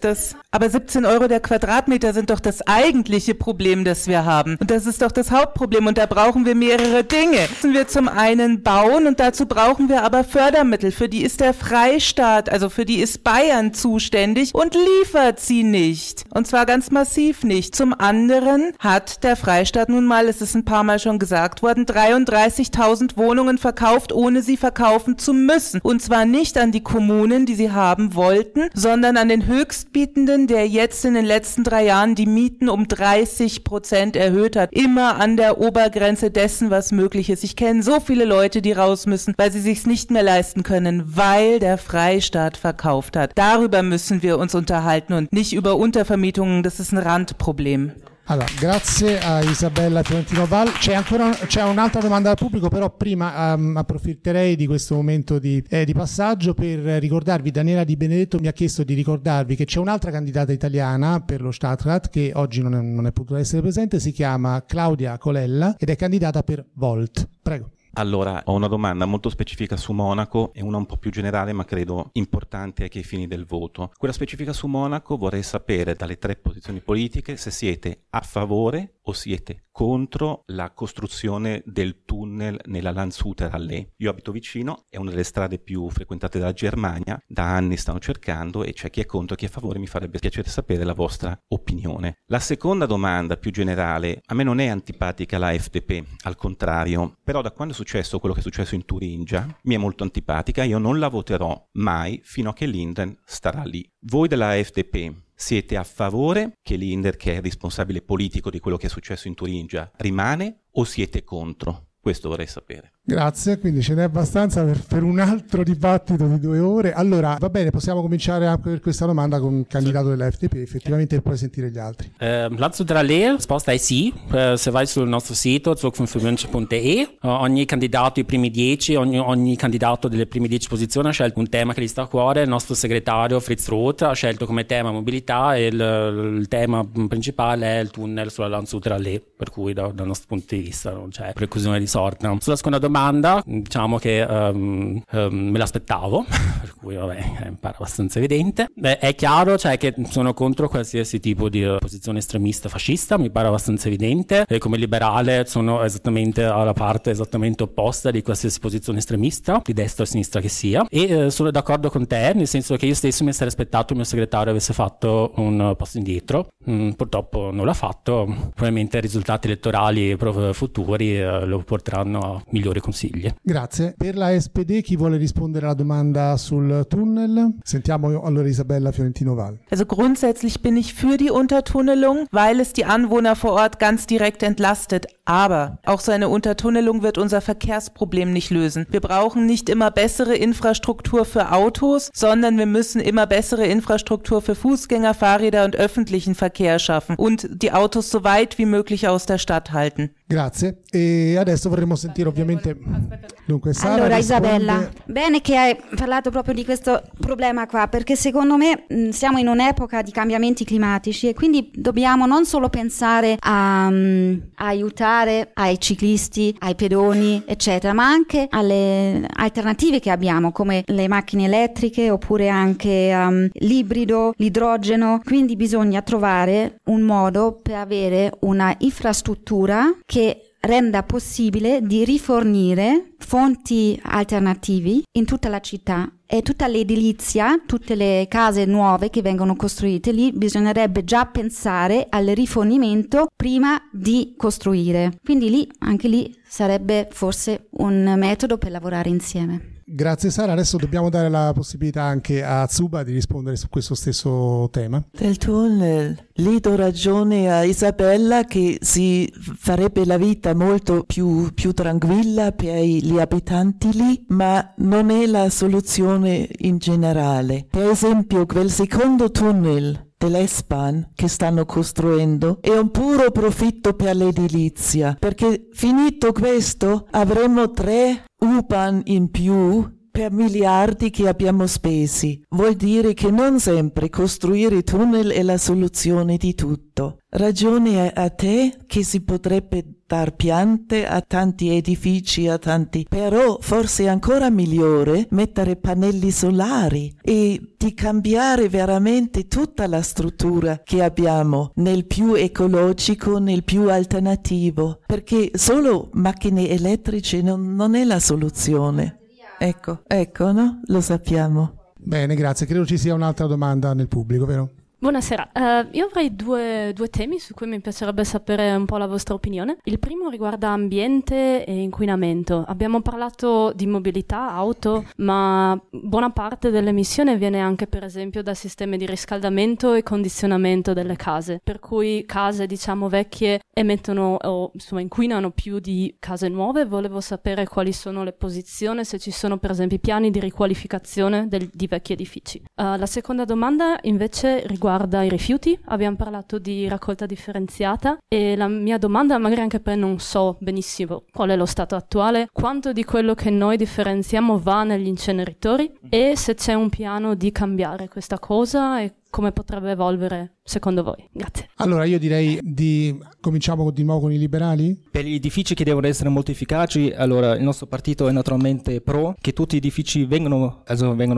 Aber 17 € der Quadratmeter sind doch das eigentliche Problem, das wir haben. Und das ist doch das Hauptproblem und da brauchen wir mehrere Dinge. Müssen wir zum einen bauen und dazu brauchen wir aber Fördermittel. Für die ist der Freistaat, also für die ist Bayern zuständig und liefert sie nicht. Und zwar ganz massiv nicht. Zum anderen hat der Freistaat nun mal, es ist ein paar Mal schon gesagt worden, 33.000 Wohnungen verkauft, ohne sie verkaufen zu müssen. Und zwar nicht an die Kommunen, die sie haben wollten, sondern an den Höchstbietenden, der jetzt in den letzten 3 Jahren die Mieten um 30% erhöht hat. Immer an der Obergrenze dessen, was möglich ist. Ich kenne so viele Leute, die raus müssen, weil sie sich's nicht mehr leisten können, weil der Freistaat verkauft hat. Darüber müssen wir uns unterhalten und nicht über Untervermietungen. Das ist ein Randproblem. Allora, grazie a Isabella Fiorentino Wall. C'è un'altra domanda dal pubblico, però prima approfitterei di questo momento di passaggio per ricordarvi, Daniela Di Benedetto mi ha chiesto di ricordarvi che c'è un'altra candidata italiana per lo Stadtrat che oggi non è potuta essere presente, si chiama Claudia Colella ed è candidata per Volt. Prego. Allora, ho una domanda molto specifica su Monaco e una un po' più generale, ma credo importante anche ai fini del voto. Quella specifica su Monaco, vorrei sapere dalle 3 posizioni politiche se siete a favore o siete contro la costruzione del tunnel nella Landshuter Allee. Io abito vicino, è una delle strade più frequentate dalla Germania, da anni stanno cercando e c'è chi è contro e chi è a favore, mi farebbe piacere sapere la vostra opinione. La seconda domanda, più generale, a me non è antipatica la FDP, al contrario, però da quando successo quello che è successo in Turingia mi è molto antipatica, io non la voterò mai fino a che Linden starà lì. Voi della FDP siete a favore che Linder, che è il responsabile politico di quello che è successo in Turingia, rimane o siete contro? Questo vorrei sapere. Grazie, quindi ce n'è abbastanza per un altro dibattito di 2 ore. Allora, va bene, possiamo cominciare anche per questa domanda con il candidato della FDP, effettivamente, e poi sentire gli altri. Landshuter Allee, risposta è sì. Se vai sul nostro sito, zugfünfwünsche.de, ogni candidato i primi 10, ogni candidato delle prime 10 posizioni ha scelto un tema che gli sta a cuore. Il nostro segretario Fritz Roth ha scelto come tema mobilità e il tema principale è il tunnel sulla Landshuter Allee, per cui dal nostro punto di vista non c'è preclusione di sorta. Sulla seconda domanda, diciamo che me l'aspettavo, per cui vabbè, pare abbastanza evidente. Beh, è chiaro, cioè, che sono contro qualsiasi tipo di posizione estremista fascista, mi pare abbastanza evidente, e come liberale sono esattamente alla parte esattamente opposta di qualsiasi posizione estremista, di destra o sinistra che sia, e sono d'accordo con te, nel senso che io stesso mi sarei aspettato il mio segretario avesse fatto un passo indietro, purtroppo non l'ha fatto, probabilmente i risultati elettorali futuri lo porteranno a migliori consigli. Grazie. Per la SPD chi vuole rispondere alla domanda sul tunnel? Sentiamo allora Isabella Fiorentino Wall. Also grundsätzlich bin ich für die Untertunnelung, weil es die Anwohner vor Ort ganz direkt entlastet. Aber auch so eine Untertunnelung wird unser Verkehrsproblem nicht lösen. Wir brauchen nicht immer bessere Infrastruktur für Autos, sondern wir müssen immer bessere Infrastruktur für Fußgänger, Fahrräder und öffentlichen Verkehr schaffen und die Autos so weit wie möglich aus der Stadt halten. Grazie, e adesso vorremmo sentire ovviamente... Dunque, Sara, allora risponde... Isabella, bene che hai parlato proprio di questo problema qua, perché secondo me siamo in un'epoca di cambiamenti climatici e quindi dobbiamo non solo pensare a aiutare ai ciclisti, ai pedoni, eccetera, ma anche alle alternative che abbiamo, come le macchine elettriche oppure anche l'ibrido, l'idrogeno. Quindi bisogna trovare un modo per avere una infrastruttura che renda possibile di rifornire fonti alternativi in tutta la città, e tutta l'edilizia, tutte le case nuove che vengono costruite lì bisognerebbe già pensare al rifornimento prima di costruire, quindi lì, anche lì sarebbe forse un metodo per lavorare insieme. Grazie Sara, adesso dobbiamo dare la possibilità anche a Zuba di rispondere su questo stesso tema. Del tunnel, lì do ragione a Isabella che si farebbe la vita molto più tranquilla per gli abitanti lì, ma non è la soluzione in generale. Per esempio quel secondo tunnel dell'Espan che stanno costruendo è un puro profitto per l'edilizia, perché finito questo avremo 3 U-Bahn in più per miliardi che abbiamo spesi. Vuol dire che non sempre costruire tunnel è la soluzione di tutto. Ragione a te che si potrebbe dar piante a tanti edifici, a tanti, però forse è ancora migliore mettere pannelli solari e di cambiare veramente tutta la struttura che abbiamo nel più ecologico, nel più alternativo, perché solo macchine elettriche non è la soluzione. Ecco, no? Lo sappiamo. Bene, grazie. Credo ci sia un'altra domanda nel pubblico, vero? Buonasera, io avrei due temi su cui mi piacerebbe sapere un po' la vostra opinione. Il primo riguarda ambiente e inquinamento. Abbiamo parlato di mobilità, auto, ma buona parte dell'emissione viene anche per esempio da sistemi di riscaldamento e condizionamento delle case, per cui case diciamo vecchie emettono o insomma inquinano più di case nuove. Volevo sapere quali sono le posizioni, se ci sono per esempio piani di riqualificazione di vecchi edifici. La seconda domanda invece riguarda i rifiuti. Abbiamo parlato di raccolta differenziata e la mia domanda, magari anche perché non so benissimo qual è lo stato attuale, quanto di quello che noi differenziamo va negli inceneritori e se c'è un piano di cambiare questa cosa e come potrebbe evolvere secondo voi? Grazie. Allora io direi cominciamo di nuovo con i liberali. Per gli edifici che devono essere molto efficaci, allora il nostro partito è naturalmente pro che tutti gli edifici vengono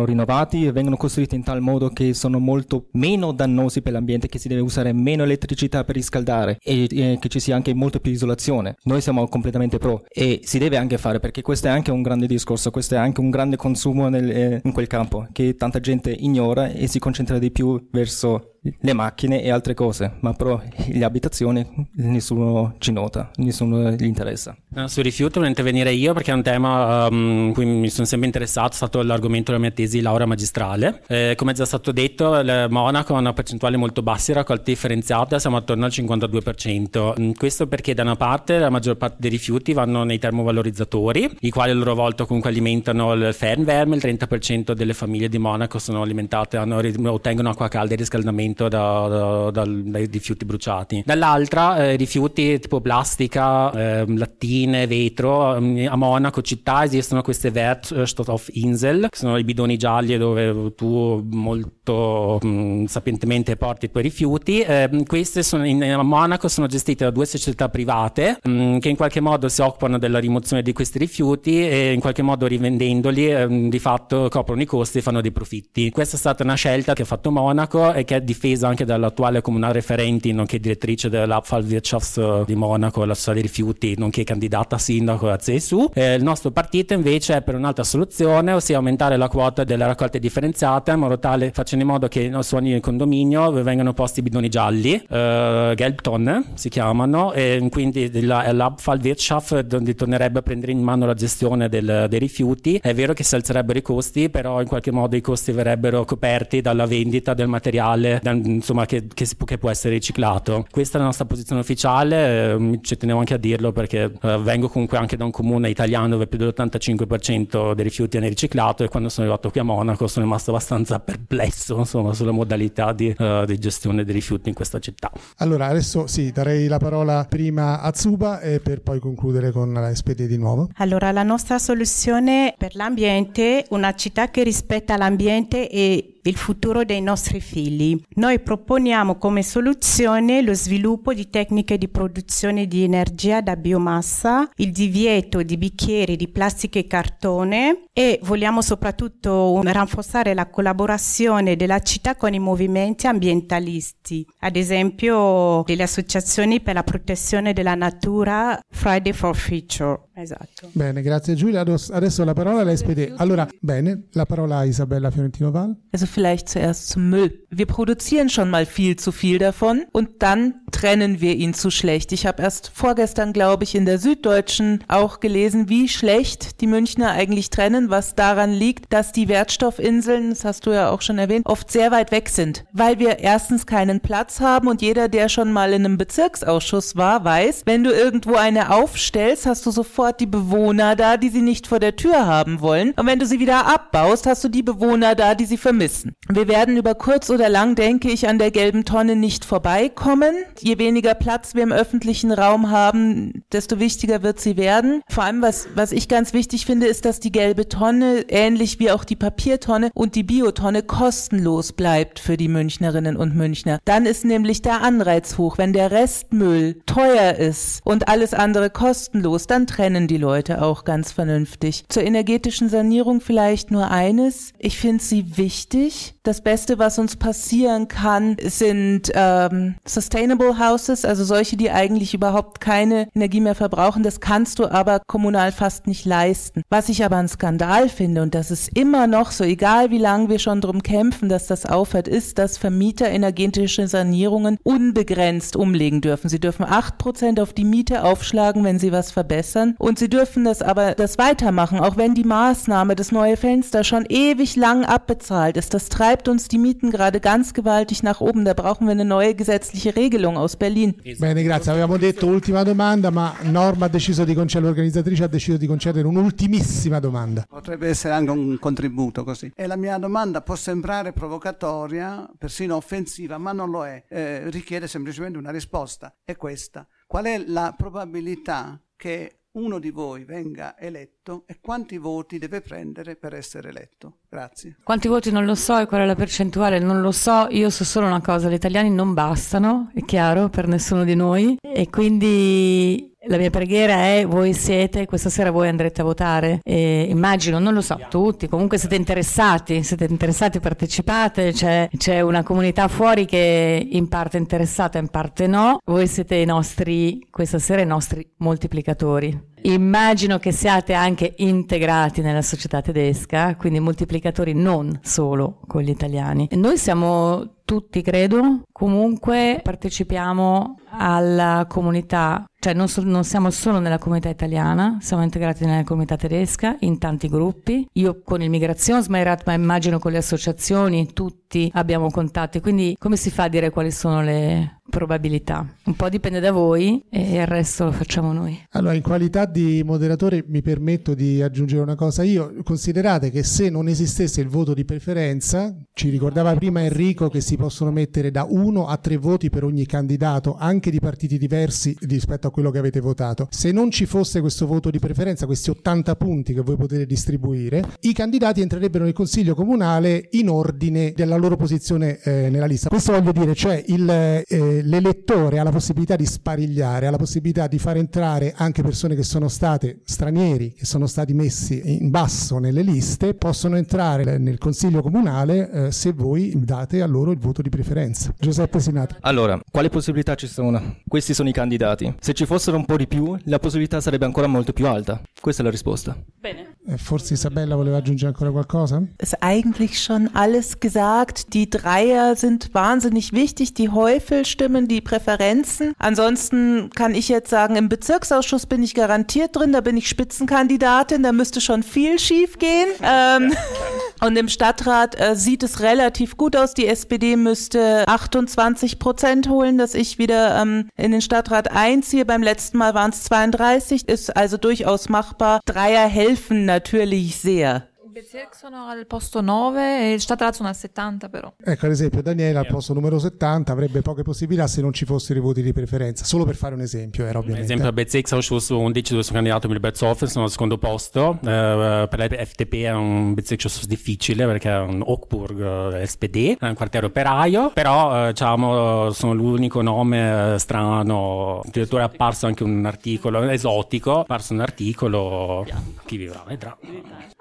rinnovati e vengono costruiti in tal modo che sono molto meno dannosi per l'ambiente, che si deve usare meno elettricità per riscaldare e che ci sia anche molto più isolazione. Noi siamo completamente pro e si deve anche fare, perché questo è anche un grande discorso, questo è anche un grande consumo in quel campo che tanta gente ignora e si concentra di più verso le macchine e altre cose, ma però le abitazioni nessuno ci nota, nessuno gli interessa. Sui rifiuti voglio intervenire io perché è un tema cui mi sono sempre interessato, è stato l'argomento della mia tesi di laurea magistrale. Come è già stato detto, Monaco ha una percentuale molto bassa di raccolta differenziata, siamo attorno al 52%. Questo perché da una parte la maggior parte dei rifiuti vanno nei termovalorizzatori, i quali a loro volta comunque alimentano il fernverme. Il 30% delle famiglie di Monaco sono alimentate, ottengono acqua calda e riscaldamento dai rifiuti bruciati. Dall'altra rifiuti tipo plastica, lattine, vetro. A Monaco città esistono queste Wertstoffinsel, che sono i bidoni gialli dove tu molto sapientemente porti i tuoi rifiuti. Queste sono a Monaco sono gestite da 2 società private che in qualche modo si occupano della rimozione di questi rifiuti e in qualche modo rivendendoli di fatto coprono i costi e fanno dei profitti. Questa è stata una scelta che ha fatto Monaco e che è difesa anche dall'attuale comunale referenti, nonché direttrice dell'Abfallwirtschaft di Monaco, la società dei rifiuti, nonché candidata a sindaco a CSU. Il nostro partito invece è per un'altra soluzione, ossia aumentare la quota della raccolta differenziata in modo tale, facendo in modo che su ogni condominio vengano posti bidoni gialli, Gelbtonne si chiamano, e quindi l'Abfallwirtschaft ritornerebbe a prendere in mano la gestione dei rifiuti. È vero che si alzerebbero i costi, però in qualche modo i costi verrebbero coperti dalla vendita del materiale insomma, che può essere riciclato. Questa è la nostra posizione ufficiale, ci tenevo anche a dirlo perché vengo comunque anche da un comune italiano dove più dell'85% dei rifiuti viene riciclato, e quando sono arrivato qui a Monaco sono rimasto abbastanza perplesso, insomma, sulla modalità di gestione dei rifiuti in questa città. Allora adesso sì, darei la parola prima a Zuba e per poi concludere con la SPD di nuovo. Allora, la nostra soluzione per l'ambiente, una città che rispetta l'ambiente e il futuro dei nostri figli. Noi proponiamo come soluzione lo sviluppo di tecniche di produzione di energia da biomassa, il divieto di bicchieri di plastica e cartone, e vogliamo soprattutto rafforzare la collaborazione della città con i movimenti ambientalisti, ad esempio delle associazioni per la protezione della natura, Friday for Future. Esatto. Bene, grazie Giulia. Adesso la parola alla SPD. Allora, bene, la parola a Isabella Fiorentino Wall. Also vielleicht zuerst zum Müll. Wir produzieren schon mal viel zu viel davon und dann trennen wir ihn zu schlecht. Ich habe erst vorgestern, glaube ich, in der Süddeutschen auch gelesen, wie schlecht die Münchner eigentlich trennen, was daran liegt, dass die Wertstoffinseln, das hast du ja auch schon erwähnt, oft sehr weit weg sind, weil wir erstens keinen Platz haben, und jeder, der schon mal in einem Bezirksausschuss war, weiß, wenn du irgendwo eine aufstellst, hast du sofort die Bewohner da, die sie nicht vor der Tür haben wollen. Und wenn du sie wieder abbaust, hast du die Bewohner da, die sie vermissen. Wir werden über kurz oder lang, denke ich, an der gelben Tonne nicht vorbeikommen. Je weniger Platz wir im öffentlichen Raum haben, desto wichtiger wird sie werden. Vor allem, was ich ganz wichtig finde, ist, dass die gelbe Tonne, ähnlich wie auch die Papiertonne und die Biotonne, kostenlos bleibt für die Münchnerinnen und Münchner. Dann ist nämlich der Anreiz hoch. Wenn der Restmüll teuer ist und alles andere kostenlos, dann trennen die Leute auch ganz vernünftig. Zur energetischen Sanierung vielleicht nur eines. Ich finde sie wichtig. Das Beste, was uns passieren kann, sind Sustainable Houses, also solche, die eigentlich überhaupt keine Energie mehr verbrauchen. Das kannst du aber kommunal fast nicht leisten. Was ich aber ein Skandal finde, und das ist immer noch so, egal wie lange wir schon drum kämpfen, dass das aufhört, ist, dass Vermieter energetische Sanierungen unbegrenzt umlegen dürfen. Sie dürfen 8% auf die Miete aufschlagen, wenn sie was verbessern. Und sie dürfen das weitermachen, auch wenn die Maßnahme, das neue Fenster, schon ewig lang abbezahlt ist. Das treibt uns die Mieten gerade ganz gewaltig nach oben. Da brauchen wir eine neue gesetzliche Regelung aus Berlin. Bene, grazie. Avevamo detto ultima domanda, ma Norma ha deciso di concedere, l'organizzatrice ha deciso di concedere un'ultimissima domanda. Potrebbe essere anche un contributo così. E la mia domanda può sembrare provocatoria, persino offensiva, ma non lo è. Richiede semplicemente una risposta. È questa. Qual è la probabilità che uno di voi venga eletto e quanti voti deve prendere per essere eletto? Grazie. Quanti voti non lo so, e qual è la percentuale non lo so. Io so solo una cosa: gli italiani non bastano, è chiaro, per nessuno di noi, e quindi la mia preghiera è: voi siete, questa sera voi andrete a votare, e immagino, non lo so, tutti, comunque siete interessati, partecipate, c'è una comunità fuori che in parte è interessata, in parte no. Voi siete questa sera i nostri moltiplicatori. Immagino che siate anche integrati nella società tedesca, quindi moltiplicatori non solo con gli italiani. E noi siamo tutti, credo, comunque partecipiamo alla comunità, cioè non siamo solo nella comunità italiana, siamo integrati nella comunità tedesca in tanti gruppi. Io con il Migrationsbeirat, ma immagino con le associazioni, tutti abbiamo contatti. Quindi come si fa a dire quali sono le probabilità? Un po' dipende da voi e il resto lo facciamo noi. Allora, in qualità di moderatore mi permetto di aggiungere una cosa. Io, considerate che se non esistesse il voto di preferenza, ci ricordava prima Enrico che si possono mettere da 1 a 3 voti per ogni candidato, anche di partiti diversi rispetto a quello che avete votato. Se non ci fosse questo voto di preferenza, questi 80 punti che voi potete distribuire, i candidati entrerebbero nel Consiglio Comunale in ordine della loro posizione nella lista. Questo voglio dire, cioè l'elettore ha la possibilità di sparigliare, ha la possibilità di far entrare anche persone che sono state stranieri, che sono stati messi in basso nelle liste, possono entrare nel Consiglio Comunale se voi date a loro il voto di preferenza. Giuseppe Sinatra. Allora, quali possibilità ci sono? Questi sono i candidati. Se ci fossero un po' di più, la possibilità sarebbe ancora molto più alta. Questa è la risposta. Bene. Forse Isabella voleva aggiungere ancora qualcosa? Ist eigentlich schon alles gesagt. Die Dreier sind wahnsinnig wichtig, die Häufelstimmen bestimmen die Präferenzen. Ansonsten kann ich jetzt sagen, im Bezirksausschuss bin ich garantiert drin, da bin ich Spitzenkandidatin, da müsste schon viel schief gehen. Und im Stadtrat sieht es relativ gut aus. Die SPD müsste 28% holen, dass ich wieder in den Stadtrat einziehe. Beim letzten Mal waren es 32, ist also durchaus machbar. Dreier helfen natürlich sehr. Il Bezirk sono al posto 9 e il Stadtrat sono al 70 però. Ecco, ad esempio Daniela al posto numero 70 avrebbe poche possibilità se non ci fossero i voti di preferenza, solo per fare un esempio. Ovviamente. Per esempio al Bezirksausschuss 11 dove sono candidato per il Wertstoffinsel, sono al secondo posto, per la FDP è un Bezirksausschuss difficile perché è un Hochburg SPD, è un quartiere operaio, però diciamo sono l'unico nome strano, addirittura è apparso anche un articolo esotico, è apparso un articolo, chi vivrà vedrà.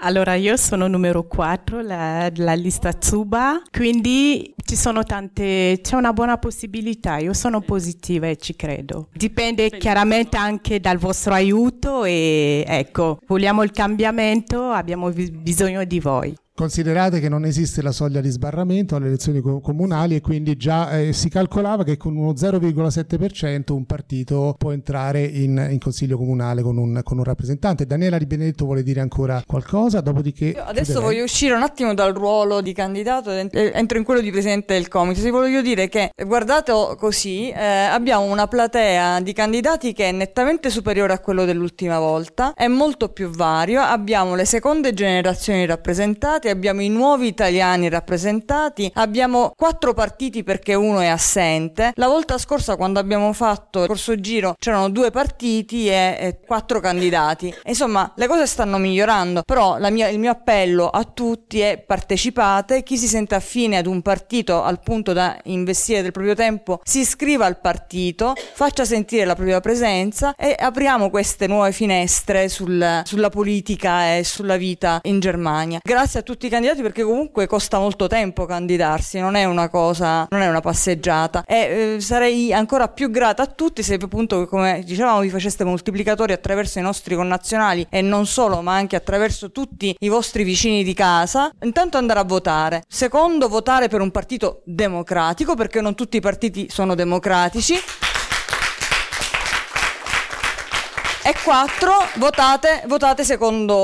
Allora io sono numero 4 la lista Zuba, quindi ci sono tante, c'è una buona possibilità, io sono positiva e ci credo. Dipende chiaramente anche dal vostro aiuto e ecco, vogliamo il cambiamento, abbiamo bisogno di voi. Considerate che non esiste la soglia di sbarramento alle elezioni comunali e quindi già si calcolava che con uno 0,7% un partito può entrare in consiglio comunale con un rappresentante. Daniela Di Benedetti vuole dire ancora qualcosa, dopodiché... Io adesso voglio uscire un attimo dal ruolo di candidato e entro in quello di presidente del Comitato. Se voglio dire che, guardato così, abbiamo una platea di candidati che è nettamente superiore a quello dell'ultima volta, è molto più vario, abbiamo le seconde generazioni rappresentate, abbiamo i nuovi italiani rappresentati, abbiamo 4 partiti perché uno è assente. La volta scorsa quando abbiamo fatto il corso giro c'erano 2 partiti e 4 candidati. Insomma, le cose stanno migliorando, però il mio appello a tutti è: partecipate, chi si sente affine ad un partito al punto da investire del proprio tempo si iscriva al partito, faccia sentire la propria presenza e apriamo queste nuove finestre sulla politica e sulla vita in Germania. Grazie a tutti i candidati, perché comunque costa molto tempo candidarsi, non è una passeggiata, e sarei ancora più grata a tutti se appunto, come dicevamo, vi faceste moltiplicatori attraverso i nostri connazionali e non solo, ma anche attraverso tutti i vostri vicini di casa. Intanto andare a votare, secondo votare per un partito democratico, perché non tutti i partiti sono democratici. E 4, votate secondo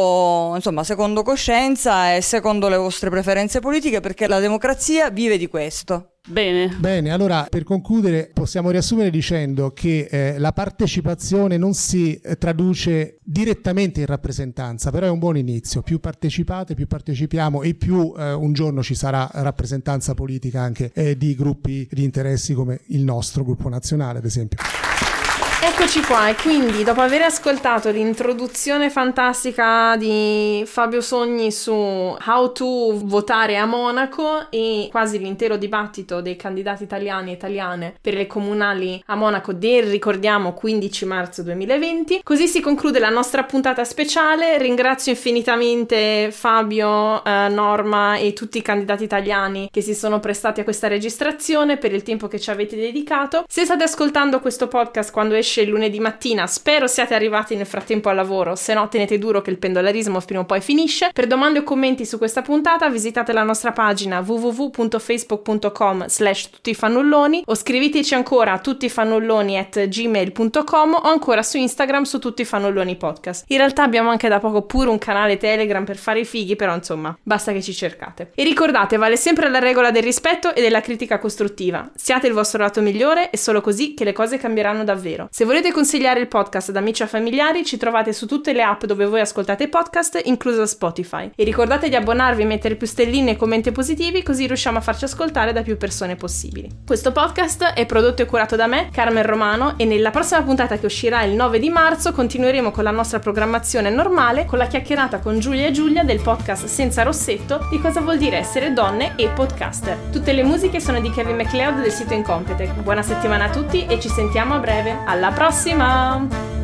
coscienza e secondo le vostre preferenze politiche, perché la democrazia vive di questo. Bene, allora per concludere possiamo riassumere dicendo che la partecipazione non si traduce direttamente in rappresentanza, però è un buon inizio. Più partecipate, più partecipiamo e più un giorno ci sarà rappresentanza politica anche di gruppi di interessi come il nostro gruppo nazionale, ad esempio. Eccoci qua, e quindi dopo aver ascoltato l'introduzione fantastica di Fabio Sogni su how to votare a Monaco e quasi l'intero dibattito dei candidati italiani e italiane per le comunali a Monaco del, ricordiamo, 15 marzo 2020, così si conclude la nostra puntata speciale. Ringrazio infinitamente Fabio, Norma e tutti i candidati italiani che si sono prestati a questa registrazione per il tempo che ci avete dedicato. Se state ascoltando questo podcast quando esce il lunedì mattina, spero siate arrivati nel frattempo al lavoro, se no tenete duro che il pendolarismo prima o poi finisce. Per domande o commenti su questa puntata visitate la nostra pagina www.facebook.com/tuttifannulloni o scriveteci ancora a tuttifannulloni@gmail.com o ancora su Instagram su tuttifannulloni podcast. In realtà abbiamo anche da poco pure un canale Telegram per fare i fighi, però insomma basta che ci cercate. E ricordate, vale sempre la regola del rispetto e della critica costruttiva, siate il vostro lato migliore, è solo così che le cose cambieranno davvero. Se volete consigliare il podcast ad amici e familiari, ci trovate su tutte le app dove voi ascoltate podcast, incluso Spotify. E ricordate di abbonarvi e mettere più stelline e commenti positivi, così riusciamo a farci ascoltare da più persone possibili. Questo podcast è prodotto e curato da me, Carmen Romano, e nella prossima puntata che uscirà il 9 di marzo continueremo con la nostra programmazione normale, con la chiacchierata con Giulia e Giulia del podcast Senza Rossetto di cosa vuol dire essere donne e podcaster. Tutte le musiche sono di Kevin MacLeod del sito Incompetech. Buona settimana a tutti e ci sentiamo a breve. Alla prossima!